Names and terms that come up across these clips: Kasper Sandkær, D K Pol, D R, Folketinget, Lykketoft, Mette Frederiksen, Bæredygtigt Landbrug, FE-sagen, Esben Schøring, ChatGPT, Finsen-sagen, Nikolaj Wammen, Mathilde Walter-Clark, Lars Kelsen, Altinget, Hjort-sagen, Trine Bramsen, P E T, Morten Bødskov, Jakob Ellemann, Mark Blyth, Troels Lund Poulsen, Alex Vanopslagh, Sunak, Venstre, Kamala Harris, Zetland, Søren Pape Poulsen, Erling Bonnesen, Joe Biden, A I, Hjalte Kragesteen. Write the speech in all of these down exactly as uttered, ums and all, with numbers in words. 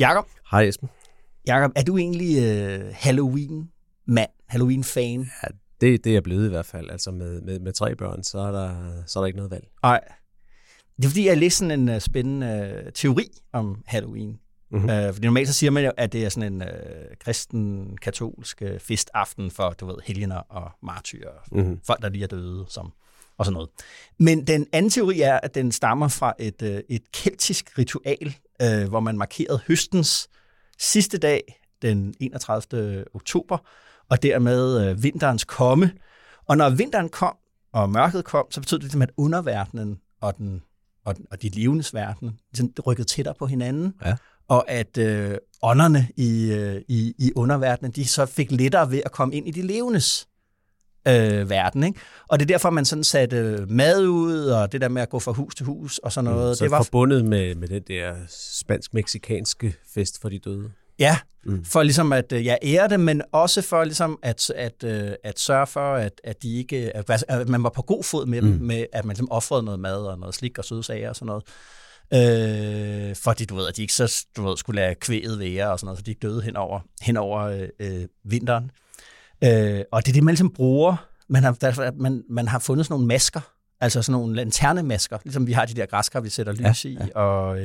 Jakob. Hej Jesper. Jakob, er du egentlig øh, Halloween-mand, Halloween-fan? Ja, det, det er jeg blevet i hvert fald. Altså med, med, med tre børn, så er der, så er der ikke noget valg. Nej. Det er fordi, jeg læste sådan en uh, spændende uh, teori om Halloween. Mm-hmm. Uh, fordi normalt så siger man jo, at det er sådan en uh, kristen-katolsk uh, festaften for, du ved, helgener og martyrer. Mm-hmm. Folk, der lige er døde, som, og sådan noget. Men den anden teori er, at den stammer fra et, uh, et keltisk ritual, uh, hvor man markerede høstens sidste dag, den enogtredivte oktober, og dermed øh, vinterens komme. Og når vinteren kom, og mørket kom, så betød det, at underverdenen og, den, og, den, og de levendes verden sådan, det rykkede tættere på hinanden, ja. Og at øh, ånderne i, øh, i, i underverdenen, de så fik lettere ved at komme ind i de levendes øh, verden. Ikke? Og det er derfor, man sådan satte mad ud, og det der med at gå fra hus til hus, og sådan noget. Mm, så det var forbundet med, med den der spansk-meksikanske fest for de døde. Ja, mm. for ligesom at ja, ære det, men også for ligesom at, at, at, at sørge for, at, at, de ikke, at, at man var på god fod med mm. dem, med, at man ligesom offrede noget mad og noget slik og sødsager og sådan noget. Øh, fordi du ved, at de ikke så, du ved, skulle lade kvæget være og sådan noget, så de ikke døde henover, henover øh, vinteren. Øh, og det er det, man ligesom bruger. Man har, der, man, man har fundet sådan nogle masker, altså sådan nogle lanternemasker, ligesom vi har de der græskar, vi sætter lys ja, i. Ja. Og,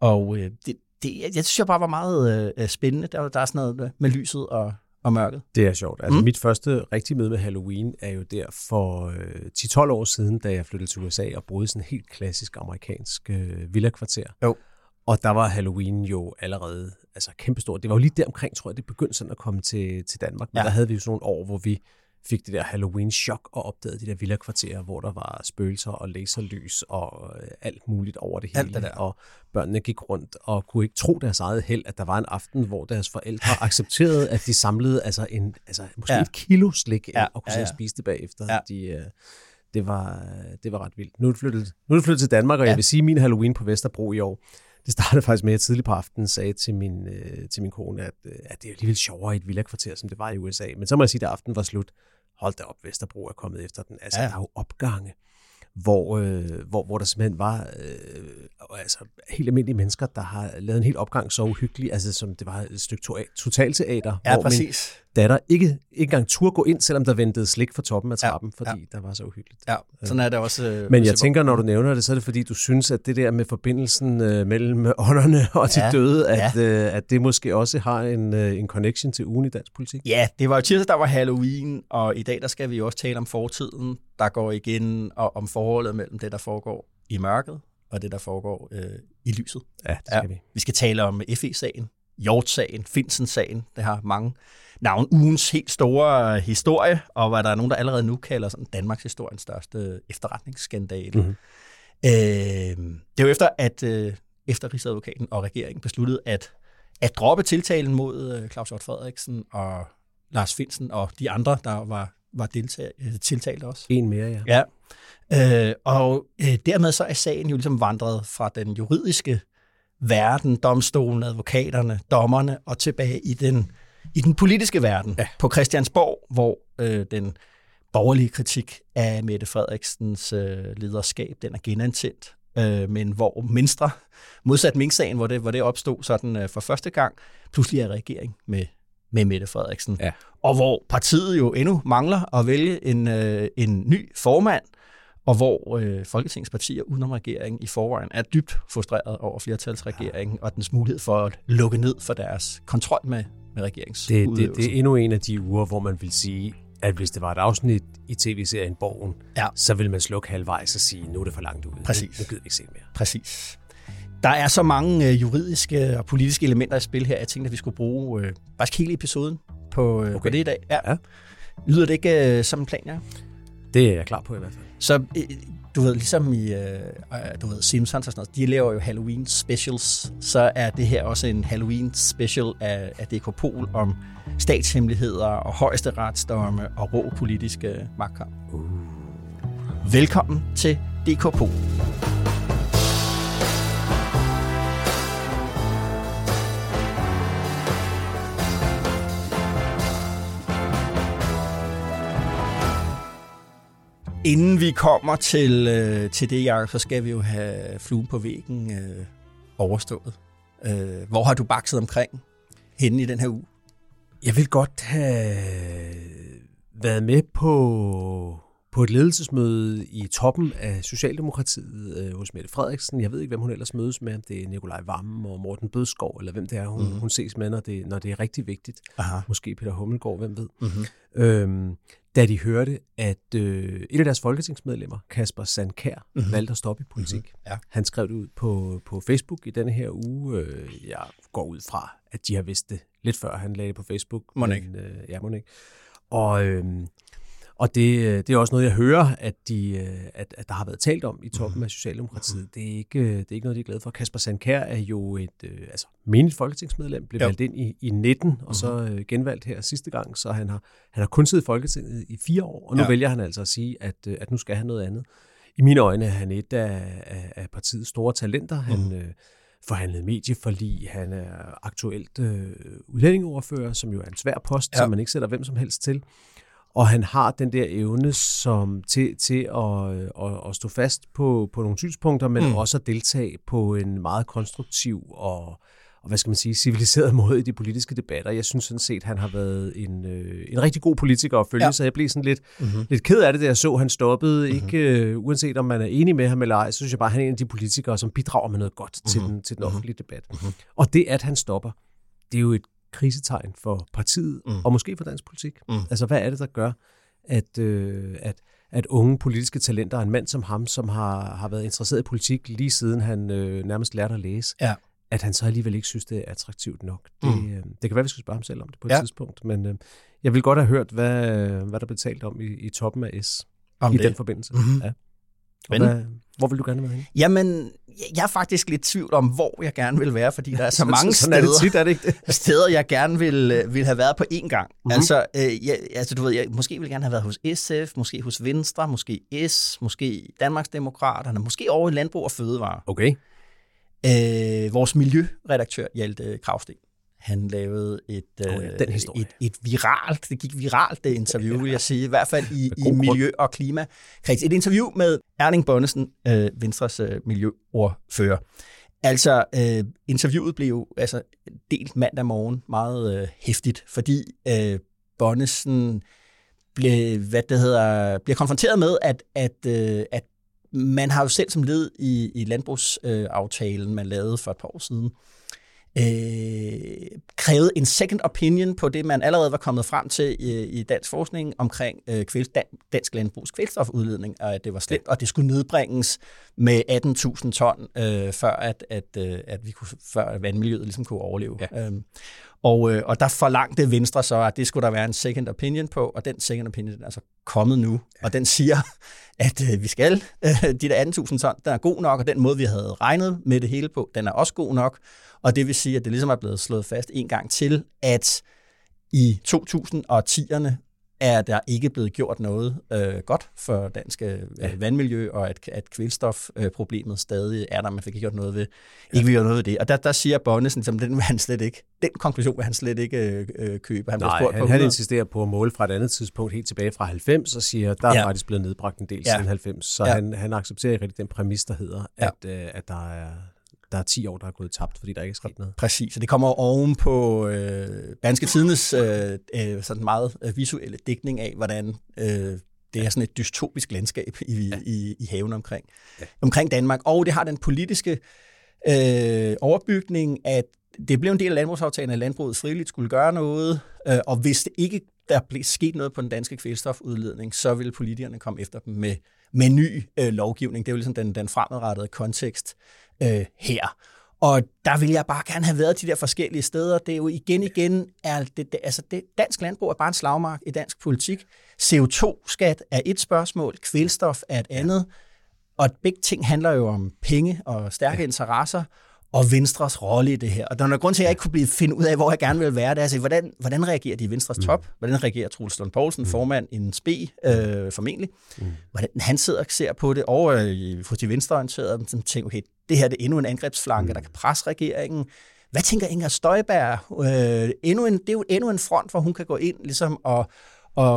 og det, det, jeg synes jeg bare var meget øh, spændende. Der, der er sådan noget med lyset og, og mørket. Det er sjovt. Altså, mm. Mit første rigtige møde med Halloween er jo der for ti tolv år siden, da jeg flyttede til U S A og boede sådan en helt klassisk amerikansk øh, villakvarter. Jo. Og der var Halloween jo allerede altså kæmpestort. Det var jo lige der omkring, tror jeg, det begyndte sådan at komme til, til Danmark. Men ja. Der havde vi jo sådan nogle år, hvor vi fik det der Halloween-chok og opdagede de der villakvarterer, hvor der var spøgelser og laserlys og alt muligt over det hele. Det der. Og børnene gik rundt og kunne ikke tro deres eget held, at der var en aften, hvor deres forældre accepterede, at de samlede altså en altså måske ja. et kilo slik ja. og kunne ja, ja. spise det bagefter. Ja. De, det, var, det var ret vildt. Nu er det flyttet, nu er det flyttet til Danmark, og ja. jeg vil sige, at min Halloween på Vesterbro i år, det startede faktisk med, at jeg tidlig på aftenen sagde til min, øh, til min kone, at, øh, at det er alligevel sjovere i et villakvarter, som det var i U S A. Men så må jeg sige, at aftenen var slut. Hold da op, Vesterbro er kommet efter den. Altså, ja. Der er jo opgange, hvor, øh, hvor, hvor der simpelthen var øh, altså, helt almindelige mennesker, der har lavet en hel opgang så uhyggelig, altså som det var et stykke to- totalteater, ja, hvor præcis. Min datter ikke, ikke engang turde gå ind, selvom der ventede slik fra toppen af trappen, ja, ja. fordi der var så uhyggeligt. Ja, sådan er det også. Øh, Men jeg tænker, når du nævner det, så er det fordi, du synes, at det der med forbindelsen øh, mellem ånderne og de ja, døde, at, ja. øh, at det måske også har en, øh, en connection til ugen i dansk politik. Ja, det var jo tirsdag, der var Halloween, og i dag der skal vi jo også tale om fortiden, der går igen, og om forholdet mellem det, der foregår i mørket, og det, der foregår øh, i lyset. Ja, det skal ja. vi. Vi skal tale om F E-sagen, Hjort-sagen, Finsen-sagen. Det har mange navn. Ugens helt store historie, og hvad der er nogen, der allerede nu kalder sådan Danmarks historiens største efterretningsskandale. Mm-hmm. Øh, det er jo efter, at øh, efter Rigsadvokaten og regeringen besluttede at, at droppe tiltalen mod øh, Claus Hjort Frederiksen og Lars Findsen og de andre, der var var deltag- tiltalt også. En mere, ja. ja. Øh, og øh, dermed så er sagen jo ligesom vandret fra den juridiske verden, domstolen, advokaterne, dommerne, og tilbage i den, i den politiske verden ja. på Christiansborg, hvor øh, den borgerlige kritik af Mette Frederiksens øh, lederskab, den er genantændt, øh, men hvor Venstre, modsat Mink-sagen, hvor det, hvor det opstod sådan øh, for første gang, pludselig er regering med med Mette Frederiksen, ja. og hvor partiet jo endnu mangler at vælge en, øh, en ny formand, og hvor øh, Folketingets partier udenom regeringen i forvejen er dybt frustreret over flertalsregeringen ja. og dens mulighed for at lukke ned for deres kontrol med, med regeringsudøvelsen. Det, det, det er endnu en af de uger, hvor man vil sige, at hvis det var et afsnit i tv-serien Borgen, ja. så ville man slukke halvvejs og sige, nu er det for langt ud. Præcis. Det, det gider vi ikke se mere. Præcis. Der er så mange øh, juridiske og politiske elementer i spil her. Jeg tænkte, at vi skulle bruge øh, faktisk hele episoden på, øh, okay. på det i dag. Ja. Ja. Lyder det ikke øh, som en plan, ja? Det er jeg klar på i hvert fald. Så du ved, ligesom i du ved, Simpsons og sådan noget, de laver jo Halloween specials, så er det her også en Halloween special af, af D K Pol om statshemmeligheder og højesteretsdomme og rå politiske magtkamp. Uh. Velkommen til D K Pol. Inden vi kommer til, øh, til det, Jakob, så skal vi jo have fluen på væggen øh, overstået. Øh, hvor har du bakset omkring henne i den her uge? Jeg vil godt have været med på, på et ledelsesmøde i toppen af Socialdemokratiet øh, hos Mette Frederiksen. Jeg ved ikke, hvem hun ellers mødes med. Det er Nikolaj Wammen og Morten Bødskov, eller hvem det er, hun, mm-hmm. hun ses med, når det, når det er rigtig vigtigt. Aha. Måske Peter Hummelgaard, hvem ved. Mm-hmm. Øhm, da de hørte, at øh, et af deres folketingsmedlemmer, Kasper Sandkær, mm-hmm. valgte at stoppe i politik. Mm-hmm. Ja. Han skrev det ud på, på Facebook i denne her uge. Øh, jeg går ud fra, at de har vidst det lidt før, han lagde det på Facebook. Monik. Men, øh, ja, Monik. Og, øh, og det, det er også noget, jeg hører, at, de, at, at der har været talt om i toppen mm-hmm. af Socialdemokratiet. Mm-hmm. Det, er ikke, det er ikke noget, de er glade for. Kasper Sandkær er jo et øh, altså, menigt folketingsmedlem, blev jo. valgt ind i, i nitten, og mm-hmm. så øh, genvalgt her sidste gang, så han har, han har kun siddet i Folketinget i fire år, og nu ja. vælger han altså at sige, at, at nu skal han noget andet. I mine øjne er han et af, af, af partiets store talenter. Han mm-hmm. øh, forhandlede medieforlig, han er aktuelt øh, udlændingeordfører, som jo er en svær post, ja. som man ikke sætter hvem som helst til. Og han har den der evne som til, til at, at, at stå fast på, på nogle synspunkter, men mm. også at deltage på en meget konstruktiv og, og hvad skal man sige, civiliseret måde i de politiske debatter. Jeg synes sådan set, han har været en, øh, en rigtig god politiker at følge, ja. så jeg blev sådan lidt, mm-hmm. lidt ked af det, da jeg så, han stoppede. Mm-hmm. Ikke, øh, uanset om man er enig med ham eller ej, så synes jeg bare, han er en af de politikere, som bidrager med noget godt mm-hmm. til den, til den offentlige debat. Mm-hmm. Og det, at han stopper, det er jo et krisetegn for partiet, mm. og måske for dansk politik. Mm. Altså, hvad er det, der gør, at, øh, at, at unge politiske talenter, en mand som ham, som har, har været interesseret i politik, lige siden han øh, nærmest lærte at læse, ja. at han så alligevel ikke synes, det er attraktivt nok. Det, mm. øh, det kan være, vi skal spørge ham selv om det på et ja. tidspunkt, men øh, jeg vil godt have hørt, hvad, hvad der blev talt om i, i toppen af S om i det. den forbindelse. Mm-hmm. Ja. Hvad, hvor vil du gerne være henne? Jamen, jeg er faktisk lidt tvivl om, hvor jeg gerne vil være, fordi der er så mange steder, er det tit, er det ikke det? steder, jeg gerne vil, vil have været på én gang. Mm-hmm. Altså, øh, jeg, altså, du ved, jeg måske vil gerne have været hos S F, måske hos Venstre, måske S, måske Danmarksdemokraterne, måske over i Landbrug og Fødevare. Okay. Øh, vores miljøredaktør, Hjalte Kragesteen, han lavede et, oh ja, den historie. et, et viralt, det gik viralt det interview, ja. vil jeg sige, i hvert fald i, i miljø- og klimakreds. Et interview med Erling Bonnesen, øh, Venstres øh, miljøordfører. Altså, øh, interviewet blev altså delt mandag morgen meget øh, heftigt, fordi øh, Bonnesen blev, hvad det hedder, bliver konfronteret med, at, at, øh, at man har jo selv som led i, i landbrugsaftalen, øh, man lavede for et par år siden, Øh, krævede en second opinion på det, man allerede var kommet frem til i, i dansk forskning omkring øh, kvæl, dansk landbrugs kvælstofudledning, og at det var slemt, og det skulle nedbringes med atten tusind ton, øh, før, at, at, øh, at vi kunne, før vandmiljøet ligesom kunne overleve. Ja. Øhm, og, øh, og der forlangte Venstre så, at det skulle der være en second opinion på, og den second opinion den er så kommet nu, ja. og den siger, at øh, vi skal, øh, de der atten tusind ton, den er god nok, og den måde, vi havde regnet med det hele på, den er også god nok. Og det vil sige, at det ligesom er blevet slået fast en gang til, at i to tusind og tierne er der ikke blevet gjort noget øh, godt for dansk øh, vandmiljø, og at, at kvælstofproblemet øh, stadig er der, man fik ikke gjort noget ved, ikke vil gøre noget ved det. Og der, der siger Bonnesen, som den vil han slet ikke, den konklusion vil han slet ikke øh, købe. Han Nej, han, han insisterer på at måle fra et andet tidspunkt helt tilbage fra halvfems, og siger, at der ja. er faktisk blevet nedbragt en del ja. siden halvfems. Så ja. han, han accepterer ikke rigtig den præmis, der hedder, at, ja. øh, at der er... Der er ti år, der er gået tabt, fordi der ikke er sket noget. Præcis, og det kommer oven på øh, Danske Tidendes øh, øh, sådan meget visuelle dækning af, hvordan øh, det ja. er sådan et dystopisk landskab i, ja. i, i haven omkring, ja. omkring Danmark. Og det har den politiske øh, overbygning, at det blev en del af landbrugsaftalen, at landbruget frivilligt skulle gøre noget, øh, og hvis det ikke der blev sket noget på den danske kvælstofudledning, så ville politikerne komme efter dem med, med ny øh, lovgivning. Det er jo ligesom den, den fremadrettede kontekst øh, her. Og der vil jeg bare gerne have været de der forskellige steder. Det er jo igen igen, er det, det, altså det, dansk landbrug er bare en slagmark i dansk politik. C O to-skat er et spørgsmål, kvælstof er et andet. Og begge ting handler jo om penge og stærke ja. interesser, og Venstres rolle i det her. Og der er noget grund til, at jeg ikke kunne blive finde ud af, hvor jeg gerne vil være. Det er, altså, hvordan, hvordan reagerer de i Venstres top? Hvordan reagerer Troels Lund Poulsen, formand, en S P, øh, formentlig? Hvordan han sidder og ser på det over øh, hos de venstreorienterede, og tænker, okay, det her det er endnu en angrebsflanke, der kan presse regeringen. Hvad tænker Inger Støjberg? Øh, endnu en, det er jo endnu en front, hvor hun kan gå ind ligesom, og... og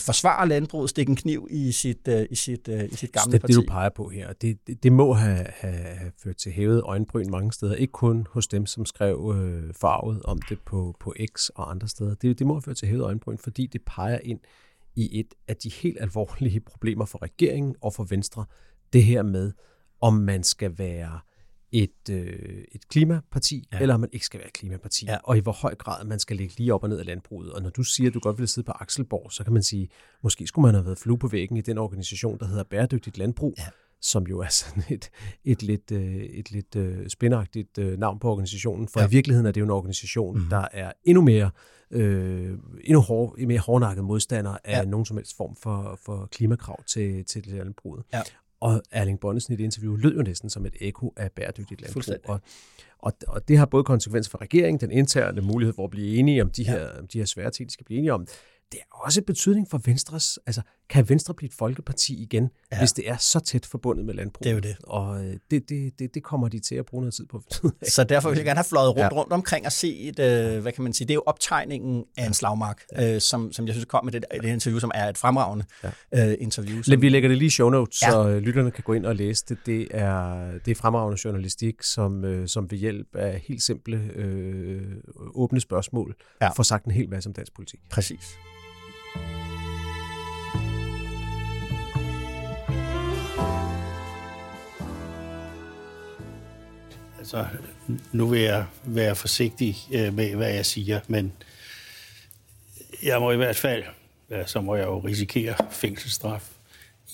forsvare landbruget, stikke en kniv i sit, uh, i sit, uh, i sit gamle det, parti. Det, du peger på her, det, det, det må have, have ført til hævet øjenbryn mange steder. Ikke kun hos dem, som skrev øh, forarget om det på, på X og andre steder. Det, det må have ført til hævet øjenbryn, fordi det peger ind i et af de helt alvorlige problemer for regeringen og for Venstre. Det her med, om man skal være et, øh, et klimaparti, ja. eller om man ikke skal være et klimaparti, ja. og i hvor høj grad man skal ligge lige op og ned af landbruget. Og når du siger, at du godt ville sidde på Axelborg, så kan man sige, måske skulle man have været flue på væggen i den organisation, der hedder Bæredygtigt Landbrug, ja. som jo er sådan et, et lidt, øh, et lidt øh, spændagtigt øh, navn på organisationen, for ja. i virkeligheden er det jo en organisation, mm-hmm. der er endnu mere, øh, endnu hård, mere hårdnakket modstander af ja. nogen som helst form for, for klimakrav til, til landbruget. Ja. Og Erling Bonnesen i det interview lød jo næsten som et ekko af Bæredygtigt Landbrug. Og, og, og det har både konsekvenser for regeringen, den interne mulighed for at blive enige om de ja. her, om de her svære ting, de skal blive enige om. Det har også betydning for Venstres, altså kan Venstre blive et folkeparti igen, ja. hvis det er så tæt forbundet med landbrug? Det er jo det. Og det, det, det, det kommer de til at bruge noget tid på. Så derfor vil jeg gerne have fløjet rundt, ja. rundt omkring og se et, øh, hvad kan man sige, det er jo optegningen af en slagmark, ja. øh, som, som jeg synes kom med det, det interview, som er et fremragende ja. øh, interview. Som... Vi lægger det lige i show notes, ja. så lytterne kan gå ind og læse det. Det er, det er fremragende journalistik, som, øh, som ved hjælp af helt simple, øh, åbne spørgsmål ja. får sagt en hel masse om dansk politik. Præcis. Altså, nu vil jeg være forsigtig med, hvad jeg siger, men jeg må i hvert fald, ja, så må jeg jo risikere fængselsstraf.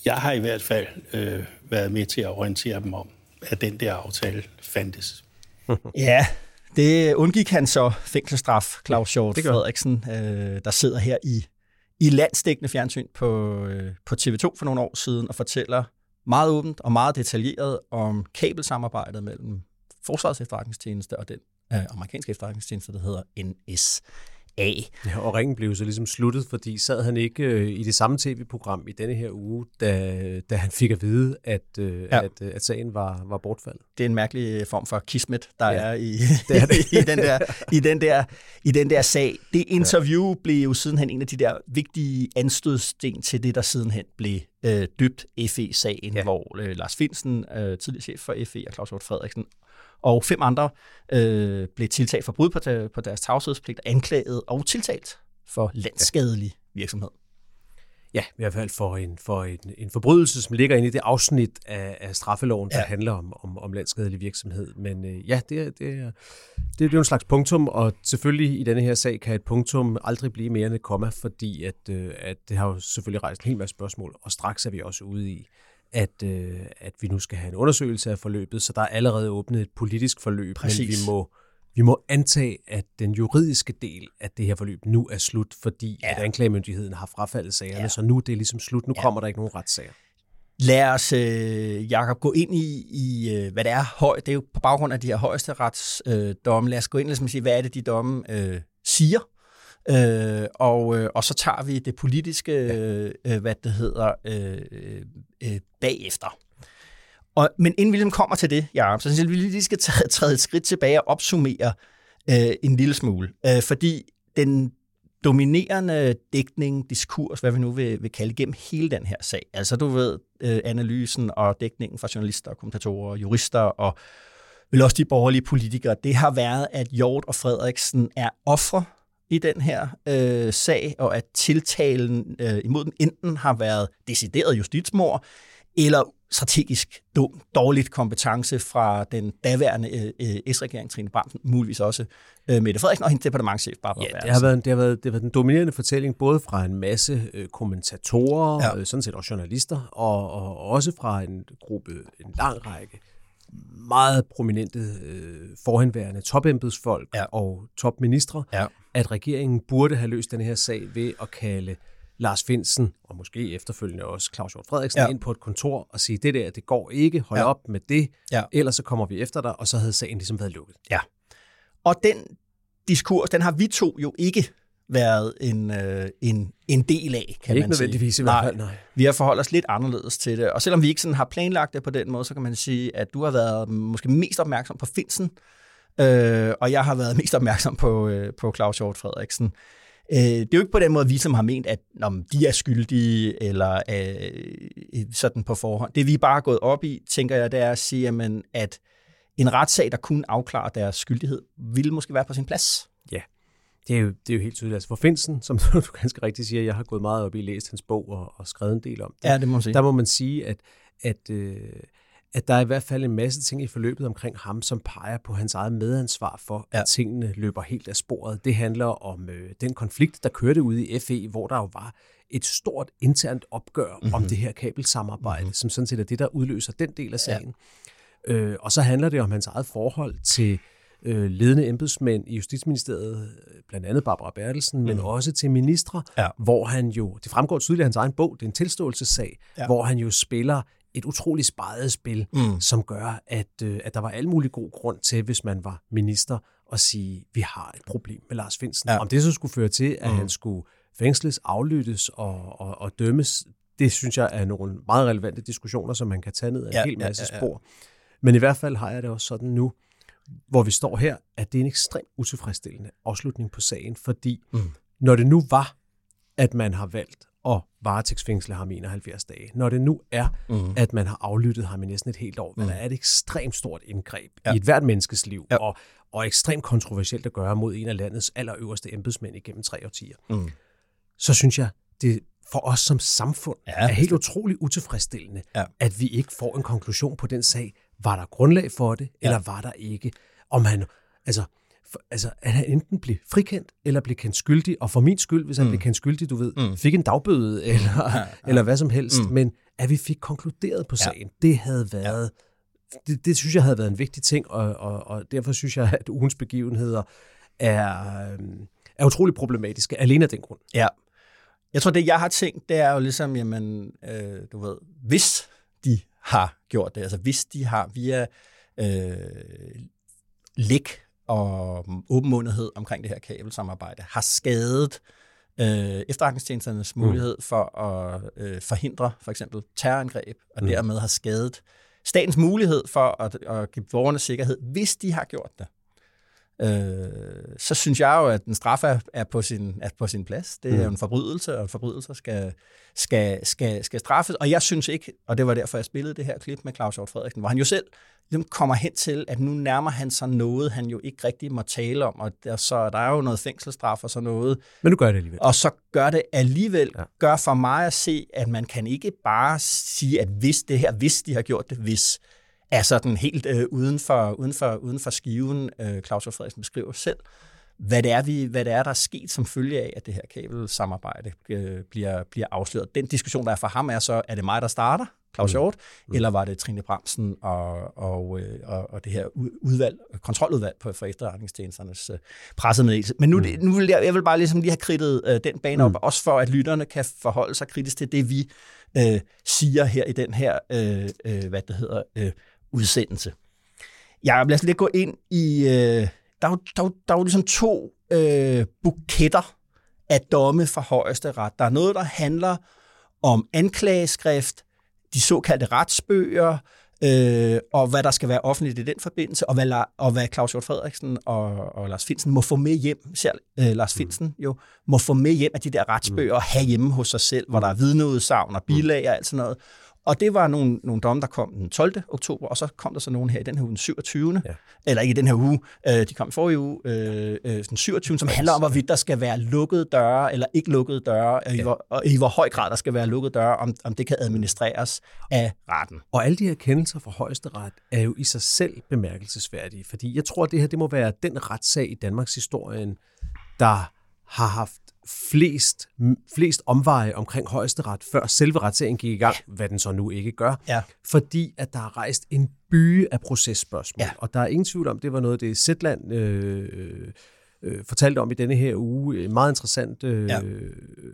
Jeg har i hvert fald øh, været med til at orientere dem om, at den der aftale fandtes. Ja, det undgik han så fængselsstraf, Claus Hjort Frederiksen, øh, der sidder her i, i landsdækkende fjernsyn på, øh, på T V to for nogle år siden og fortæller meget åbent og meget detaljeret om kabelsamarbejdet mellem Forsvarets Efterretningstjeneste og den øh, amerikanske efterretningstjeneste, der hedder N S A. Ja, og ringen blev så ligesom sluttet, fordi sad han ikke øh, i det samme tv-program i denne her uge, da, da han fik at vide, at, øh, ja. at, øh, at sagen var, var bortfaldet. Det er en mærkelig form for kismet, der ja. er, i, det er det. i, den der, i, den der, i den der sag. Det interview ja. blev jo sidenhen en af de der vigtige anstødsten til det, der sidenhen blev øh, dybt F E-sagen, ja. hvor øh, Lars Findsen, øh, tidligere chef for F E, og Claus Hjort Frederiksen, og fem andre øh, blev tiltalt for brud på, der, på deres tavshedspligt, anklaget og tiltalt for landsskadelig virksomhed. Ja, i hvert fald for en, for en, en forbrydelse, som ligger inde i det afsnit af, af straffeloven, der ja. handler om, om, om landsskadelig virksomhed. Men øh, ja, det er, det, er, det er jo en slags punktum, og selvfølgelig i denne her sag kan et punktum aldrig blive mere end et komma, fordi at, øh, at det har jo selvfølgelig rejst en hel masse spørgsmål, og straks er vi også ude i, At, øh, at vi nu skal have en undersøgelse af forløbet, så der er allerede åbnet et politisk forløb, Præcis. men vi må, vi må antage, at den juridiske del af det her forløb nu er slut, fordi ja. at anklagemyndigheden har frafaldet sagerne, ja. så nu det er ligesom slut, nu ja. kommer der ikke nogen retssager. Lad os, øh, Jakob, gå ind i, i hvad det er høj, det er jo på baggrund af de her højesteretsdomme, øh, lad os gå ind og ligesom sige, hvad er det, de domme øh, siger? Øh, og, øh, og så tager vi det politiske, øh, øh, hvad det hedder, øh, øh, bagefter. Og, men inden vi ligesom kommer til det, ja, så synes jeg, vi lige skal træde, træde et skridt tilbage og opsummere øh, en lille smule. Øh, fordi den dominerende dækning, diskurs, hvad vi nu vil, vil kalde, gennem hele den her sag, altså du ved, øh, analysen og dækningen fra journalister, kommentatorer, jurister og vel også de borgerlige politikere, det har været, at Hjort og Frederiksen er ofre i den her øh, sag, og at tiltalen øh, imod dem enten har været decideret justitsmord, eller strategisk dum, dårligt kompetence fra den daværende øh, S-regering, Trine Bramsen, muligvis også øh, Mette Frederiksen og hendes departementschef, Barbara Bertelsen. Ja, det har, været, det, har været, det har været den dominerende fortælling, både fra en masse øh, kommentatorer, ja. øh, sådan set også journalister, og, og også fra en gruppe, en lang række meget prominente øh, forhenværende topembedsfolk ja. og topministre, ja. at regeringen burde have løst den her sag ved at kalde Lars Findsen, og måske efterfølgende også Claus Hjort Frederiksen, ja. ind på et kontor og sige, det der, det går ikke, hold ja. op med det, ja. ellers så kommer vi efter dig, og så havde sagen ligesom været lukket. Ja. Og den diskurs, den har vi to jo ikke været en, øh, en, en del af, kan ikke man sige. Ikke nødvendigvis i hvert fald, nej. Vi har forholdt os lidt anderledes til det, og selvom vi ikke sådan har planlagt det på den måde, så kan man sige, at du har været måske mest opmærksom på Finsen, øh, og jeg har været mest opmærksom på, øh, på Claus Hjort Frederiksen. Det er jo ikke på den måde, vi som har ment, at om de er skyldige eller øh, sådan på forhånd. Det vi bare er gået op i, tænker jeg, det er at sige, jamen, at en retssag, der kunne afklare deres skyldighed, ville måske være på sin plads. Ja, det er jo, det er jo helt tydeligt. Altså for Finsen, som du ganske rigtigt siger, jeg har gået meget op i, læst hans bog og, og skrevet en del om det. Ja, det må man sige. Der må man sige, at, at, øh, at der er i hvert fald en masse ting i forløbet omkring ham, som peger på hans eget medansvar for, ja. at tingene løber helt af sporet. Det handler om øh, den konflikt, der kørte ude i F E, hvor der jo var et stort internt opgør mm-hmm. om det her kabelsamarbejde, mm-hmm. som sådan set er det, der udløser den del af sagen. Ja. Øh, og så handler det om hans eget forhold til øh, ledende embedsmænd i Justitsministeriet, blandt andet Barbara Bertelsen, mm. men også til ministre, ja. hvor han jo, det fremgår tydeligt af hans egen bog, det er en tilståelsessag, ja. hvor han jo spiller et utroligt speget spil, mm. som gør, at, øh, at der var al mulig god grund til, hvis man var minister, at sige, vi har et problem med Lars Findsen. Ja. Om det så skulle føre til, at mm. han skulle fængsles, aflyttes og, og, og dømmes, det synes jeg er nogle meget relevante diskussioner, som man kan tage ned af en ja, hel masse ja, ja, ja. spor. Men i hvert fald har jeg det også sådan nu, hvor vi står her, at det er en ekstremt utilfredsstillende afslutning på sagen, fordi mm. når det nu var, at man har valgt at varetægtsfængsle ham i enoghalvfjerds dage, når det nu er, mm. at man har aflyttet ham i næsten et helt år, mm. der er et ekstremt stort indgreb ja. i et hvert menneskes liv, ja. og, og ekstremt kontroversielt at gøre mod en af landets allerøverste embedsmænd igennem tre årtier, mm. så synes jeg, det for os som samfund ja, er helt utroligt utilfredsstillende, ja. at vi ikke får en konklusion på den sag. Var der grundlag for det, ja. eller var der ikke? Om han, altså, for, altså, at han enten blev frikendt, eller blev kendt skyldig, og for min skyld, hvis han mm. blev kendt skyldig, du ved, mm. fik en dagbøde, eller, ja, ja. eller hvad som helst, mm. men at vi fik konkluderet på sagen, ja. det havde været, ja. det, det synes jeg havde været en vigtig ting, og, og, og derfor synes jeg, at ugens begivenheder er, er utrolig problematiske, alene af den grund. Ja. Jeg tror, det jeg har tænkt, det er jo ligesom, jamen, øh, du ved, hvis de har gjort det, altså hvis de har via øh, læk og åbenmundighed omkring det her kabelsamarbejde, har skadet øh, efterretningstjenesternes mulighed for at øh, forhindre for eksempel terrorangreb, og mm. dermed har skadet statens mulighed for at, at give borgernes sikkerhed, hvis de har gjort det. Øh, så synes jeg jo, at en straf er, er, på, sin, er på sin plads. Det er jo mm. en forbrydelse, og forbrydelser skal, skal, skal, skal straffes. Og jeg synes ikke, og det var derfor, jeg spillede det her klip med Claus Hjort Frederiksen, hvor han jo selv kommer hen til, at nu nærmer han sig noget, han jo ikke rigtig må tale om, og der, så der er jo noget fængselsstraf og sådan noget. Men nu gør det alligevel. Og så gør det alligevel, ja. gør for mig at se, at man kan ikke bare sige, at hvis det her, hvis de har gjort det, hvis... er sådan helt øh, uden, for, uden, for, uden for skiven. Øh, Claus Hjort Frederiksen beskriver selv, hvad det er, vi, hvad det er der er sket som følge af, at det her kabelsamarbejde øh, bliver, bliver afsløret. Den diskussion, der er for ham, er så, er det mig, der starter, Claus Hjort, mm. eller var det Trine Bramsen og, og, øh, og, og det her udvalg, kontroludvalg på, for efterretningstjenesternes øh, pressemeddelelse. Men nu, mm. det, nu vil jeg, jeg vil bare ligesom lige have kridtet øh, den bane op, mm. også for, at lytterne kan forholde sig kritisk til det, vi øh, siger her i den her, øh, øh, hvad det hedder, øh, udsendelse. Jakob, lad os lige gå ind i... Øh, der, er jo, der, er, der er jo ligesom to øh, buketter af domme fra højesteret. Der er noget, der handler om anklageskrift, de såkaldte retsbøger, øh, og hvad der skal være offentligt i den forbindelse, og hvad, og hvad Claus Hjort Frederiksen og, og Lars Findsen må få med hjem, selv øh, Lars Findsen jo, må få med hjem af de der retsbøger og have hjemme hos sig selv, hvor der er vidneudsagn og bilag og alt sådan noget. Og det var nogle, nogle domme, der kom den tolvte oktober, og så kom der så nogen her i den her uge, den syvogtyvende Ja. Eller ikke i den her uge, øh, de kom i forrige uge, øh, øh, den syvogtyvende som handler om, hvorvidt der skal være lukkede døre, eller ikke lukkede døre, øh, ja. i hvor, og i hvor høj grad der skal være lukkede døre, om, om det kan administreres af retten. Og alle de her kendelser fra højesteret er jo i sig selv bemærkelsesværdige, fordi jeg tror, at det her det må være den retssag i Danmarks historien, der har haft flest, flest omveje omkring højesteret, før selve retssagen gik i gang, ja. Hvad den så nu ikke gør, ja. Fordi at der er rejst en byge af processpørgsmål. Ja. Og der er ingen tvivl om, det var noget, det Zetland øh, øh, fortalte om i denne her uge. En meget interessant øh, ja.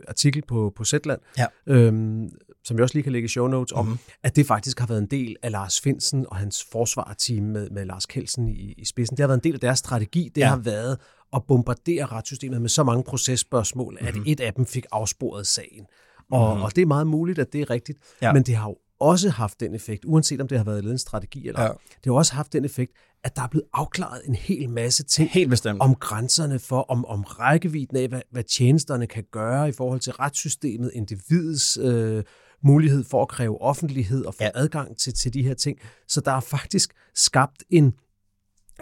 artikel på, på Zetland, ja. øhm, som jeg også lige kan lægge i show notes om, mm. at det faktisk har været en del af Lars Findsen og hans forsvarteam med, med Lars Kelsen i, i spidsen. Det har været en del af deres strategi. Det ja. Har været at bombardere retssystemet med så mange processpørgsmål, mm-hmm. at et af dem fik afsporet sagen. Og, mm-hmm. og det er meget muligt, at det er rigtigt. Ja. Men det har jo også haft den effekt, uanset om det har været en strategi eller ja. Det har også haft den effekt, at der er blevet afklaret en hel masse ting Helt bestemt. Om grænserne for, om, om rækkevidden af, hvad, hvad tjenesterne kan gøre i forhold til retssystemet, individets øh, mulighed for at kræve offentlighed og få ja. Adgang til, til de her ting. Så der er faktisk skabt en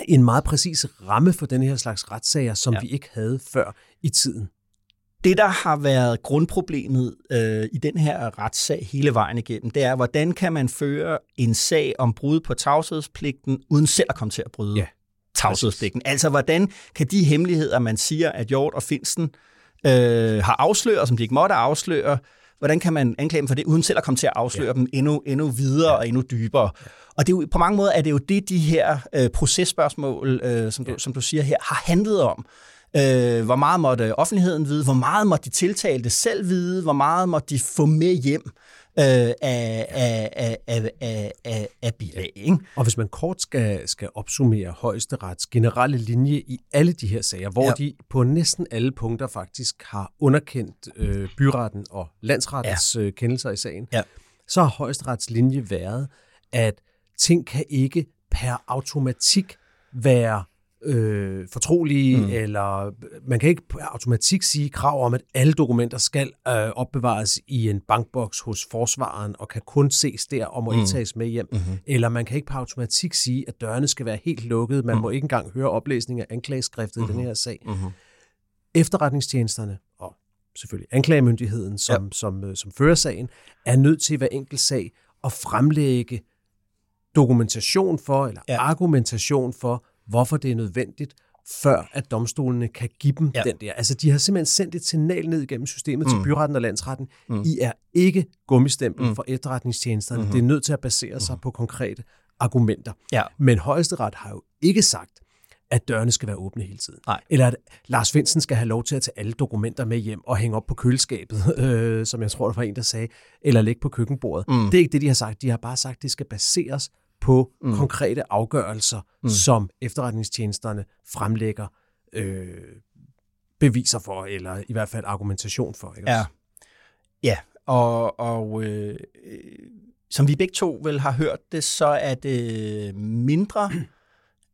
en meget præcis ramme for den her slags retssager, som ja. Vi ikke havde før i tiden. Det, der har været grundproblemet øh, i den her retssag hele vejen igennem, det er, hvordan kan man føre en sag om brud på tavshedspligten, uden selv at komme til at bryde ja. Tavshedspligten? Altså, hvordan kan de hemmeligheder, man siger, at Hjort og Finsen øh, har afsløret, som de ikke måtte afsløre, hvordan kan man anklage dem for det, uden selv at komme til at afsløre ja. Dem endnu, endnu videre ja. Og endnu dybere? Ja. Og det er jo, på mange måder er det jo det, de her øh, processpørgsmål, øh, som, du, ja. Som du siger her, har handlet om. Øh, hvor meget måtte offentligheden vide? Hvor meget måtte de tiltalte selv vide? Hvor meget måtte de få med hjem øh, af, af, af, af, af, af bilag? Ikke? Og hvis man kort skal, skal opsummere højesterets generelle linje i alle de her sager, hvor ja. De på næsten alle punkter faktisk har underkendt øh, byretten og landsrettens ja. øh, kendelser i sagen, ja. Så har højesterets linje været, at ting kan ikke per automatik være øh, fortrolige, mm. eller man kan ikke per automatik sige krav om, at alle dokumenter skal øh, opbevares i en bankboks hos forsvareren og kan kun ses der og må mm. ikke tages med hjem. Mm-hmm. Eller man kan ikke per automatik sige, at dørene skal være helt lukkede. Man mm. må ikke engang høre oplæsning af anklageskriftet mm-hmm. i den her sag. Mm-hmm. Efterretningstjenesterne og selvfølgelig anklagemyndigheden, som, ja. som, som fører sagen, er nødt til hver enkelt sag at fremlægge dokumentation for, eller ja. Argumentation for, hvorfor det er nødvendigt, før at domstolene kan give dem ja. Den der. Altså, de har simpelthen sendt et signal ned igennem systemet mm. til byretten og landsretten. Mm. I er ikke gummistempel mm. for efterretningstjenesterne. Mm-hmm. Det er nødt til at basere sig mm-hmm. på konkrete argumenter. Ja. Men højesteret har jo ikke sagt, at dørene skal være åbne hele tiden. Nej. Eller at Lars Findsen skal have lov til at tage alle dokumenter med hjem og hænge op på køleskabet, øh, som jeg tror, der var en, der sagde, eller lægge på køkkenbordet. Mm. Det er ikke det, de har sagt. De har bare sagt, at det skal baseres på mm. konkrete afgørelser, mm. som efterretningstjenesterne fremlægger øh, beviser for, eller i hvert fald argumentation for. Ikke ja. ja, og, og øh, som vi begge to vel har hørt det, så er det mindre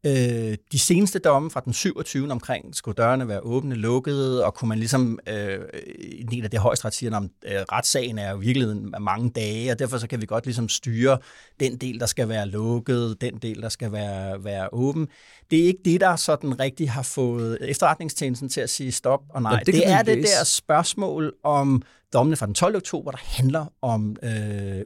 Øh, de seneste domme fra den syvogtyvende omkring, skulle dørene være åbne, lukkede, og kunne man ligesom, øh, en del af det højesteret siger, om øh, retssagen er jo i virkeligheden mange dage, og derfor så kan vi godt ligesom styre den del, der skal være lukket, den del, der skal være, være åben. Det er ikke det, der sådan rigtig har fået efterretningstjenesten til at sige stop og nej. Ja, det det er det der spørgsmål om dommene fra den tolvte oktober, der handler om øh,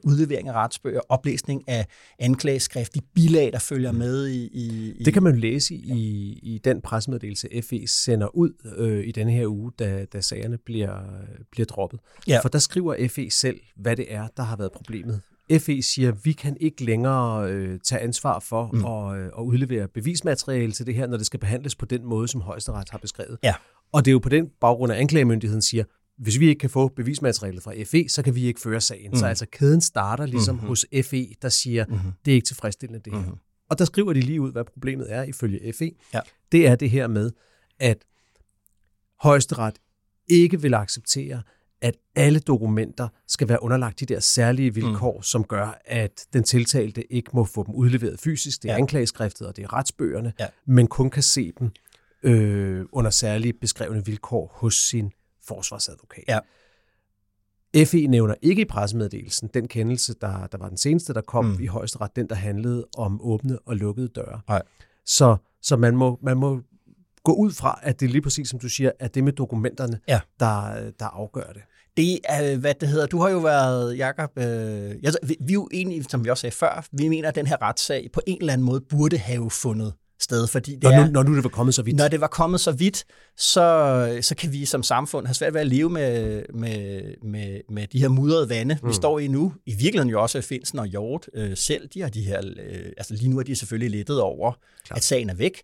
udlevering af retsbøger, oplæsning af anklageskrift, de bilag, der følger med i... i det kan man læse i, ja. i, i den pressemeddelelse, F E sender ud øh, i denne her uge, da, da sagerne bliver, bliver droppet. Ja. For der skriver F E selv, hvad det er, der har været problemet. F E siger, at vi kan ikke længere øh, tage ansvar for mm. at, øh, at udlevere bevismateriale til det her, når det skal behandles på den måde, som højesteret har beskrevet. Ja. Og det er jo på den baggrund, at anklagemyndigheden siger, hvis vi ikke kan få bevismaterialet fra F E, så kan vi ikke føre sagen. Mm. Så altså kæden starter ligesom mm-hmm. hos F E, der siger, mm-hmm. det er ikke tilfredsstillende det her. Mm-hmm. Og der skriver de lige ud, hvad problemet er ifølge F E. Ja. Det er det her med, at højesteret ikke vil acceptere, at alle dokumenter skal være underlagt de der særlige vilkår, mm. som gør, at den tiltalte ikke må få dem udleveret fysisk. Det er ja. Anklageskriftet, og det er retsbøgerne, ja. Men kun kan se dem øh, under særlige beskrevne vilkår hos sin forsvarsadvokat. Ja. F E nævner ikke i pressemeddelelsen den kendelse, der, der var den seneste, der kom mm. i højesteret, den der handlede om åbne og lukkede døre. Så, så man, må, man må gå ud fra, at det lige præcis, som du siger, er det med dokumenterne, ja. der, der afgør det. Det er, hvad det hedder, du har jo været, Jakob, øh, altså, vi, vi er jo enige, som vi også sagde før, vi mener, at den her retssag på en eller anden måde burde have fundet sted. Fordi det når, nu, er, når nu det var kommet så vidt? Når det var kommet så vidt, så, så kan vi som samfund have svært ved at leve med, med, med, med de her mudrede vande, mm. vi står i nu. I virkeligheden jo også Finsen og Hjort øh, selv, de har de her, øh, altså lige nu er de selvfølgelig lettet over, klar, at sagen er væk.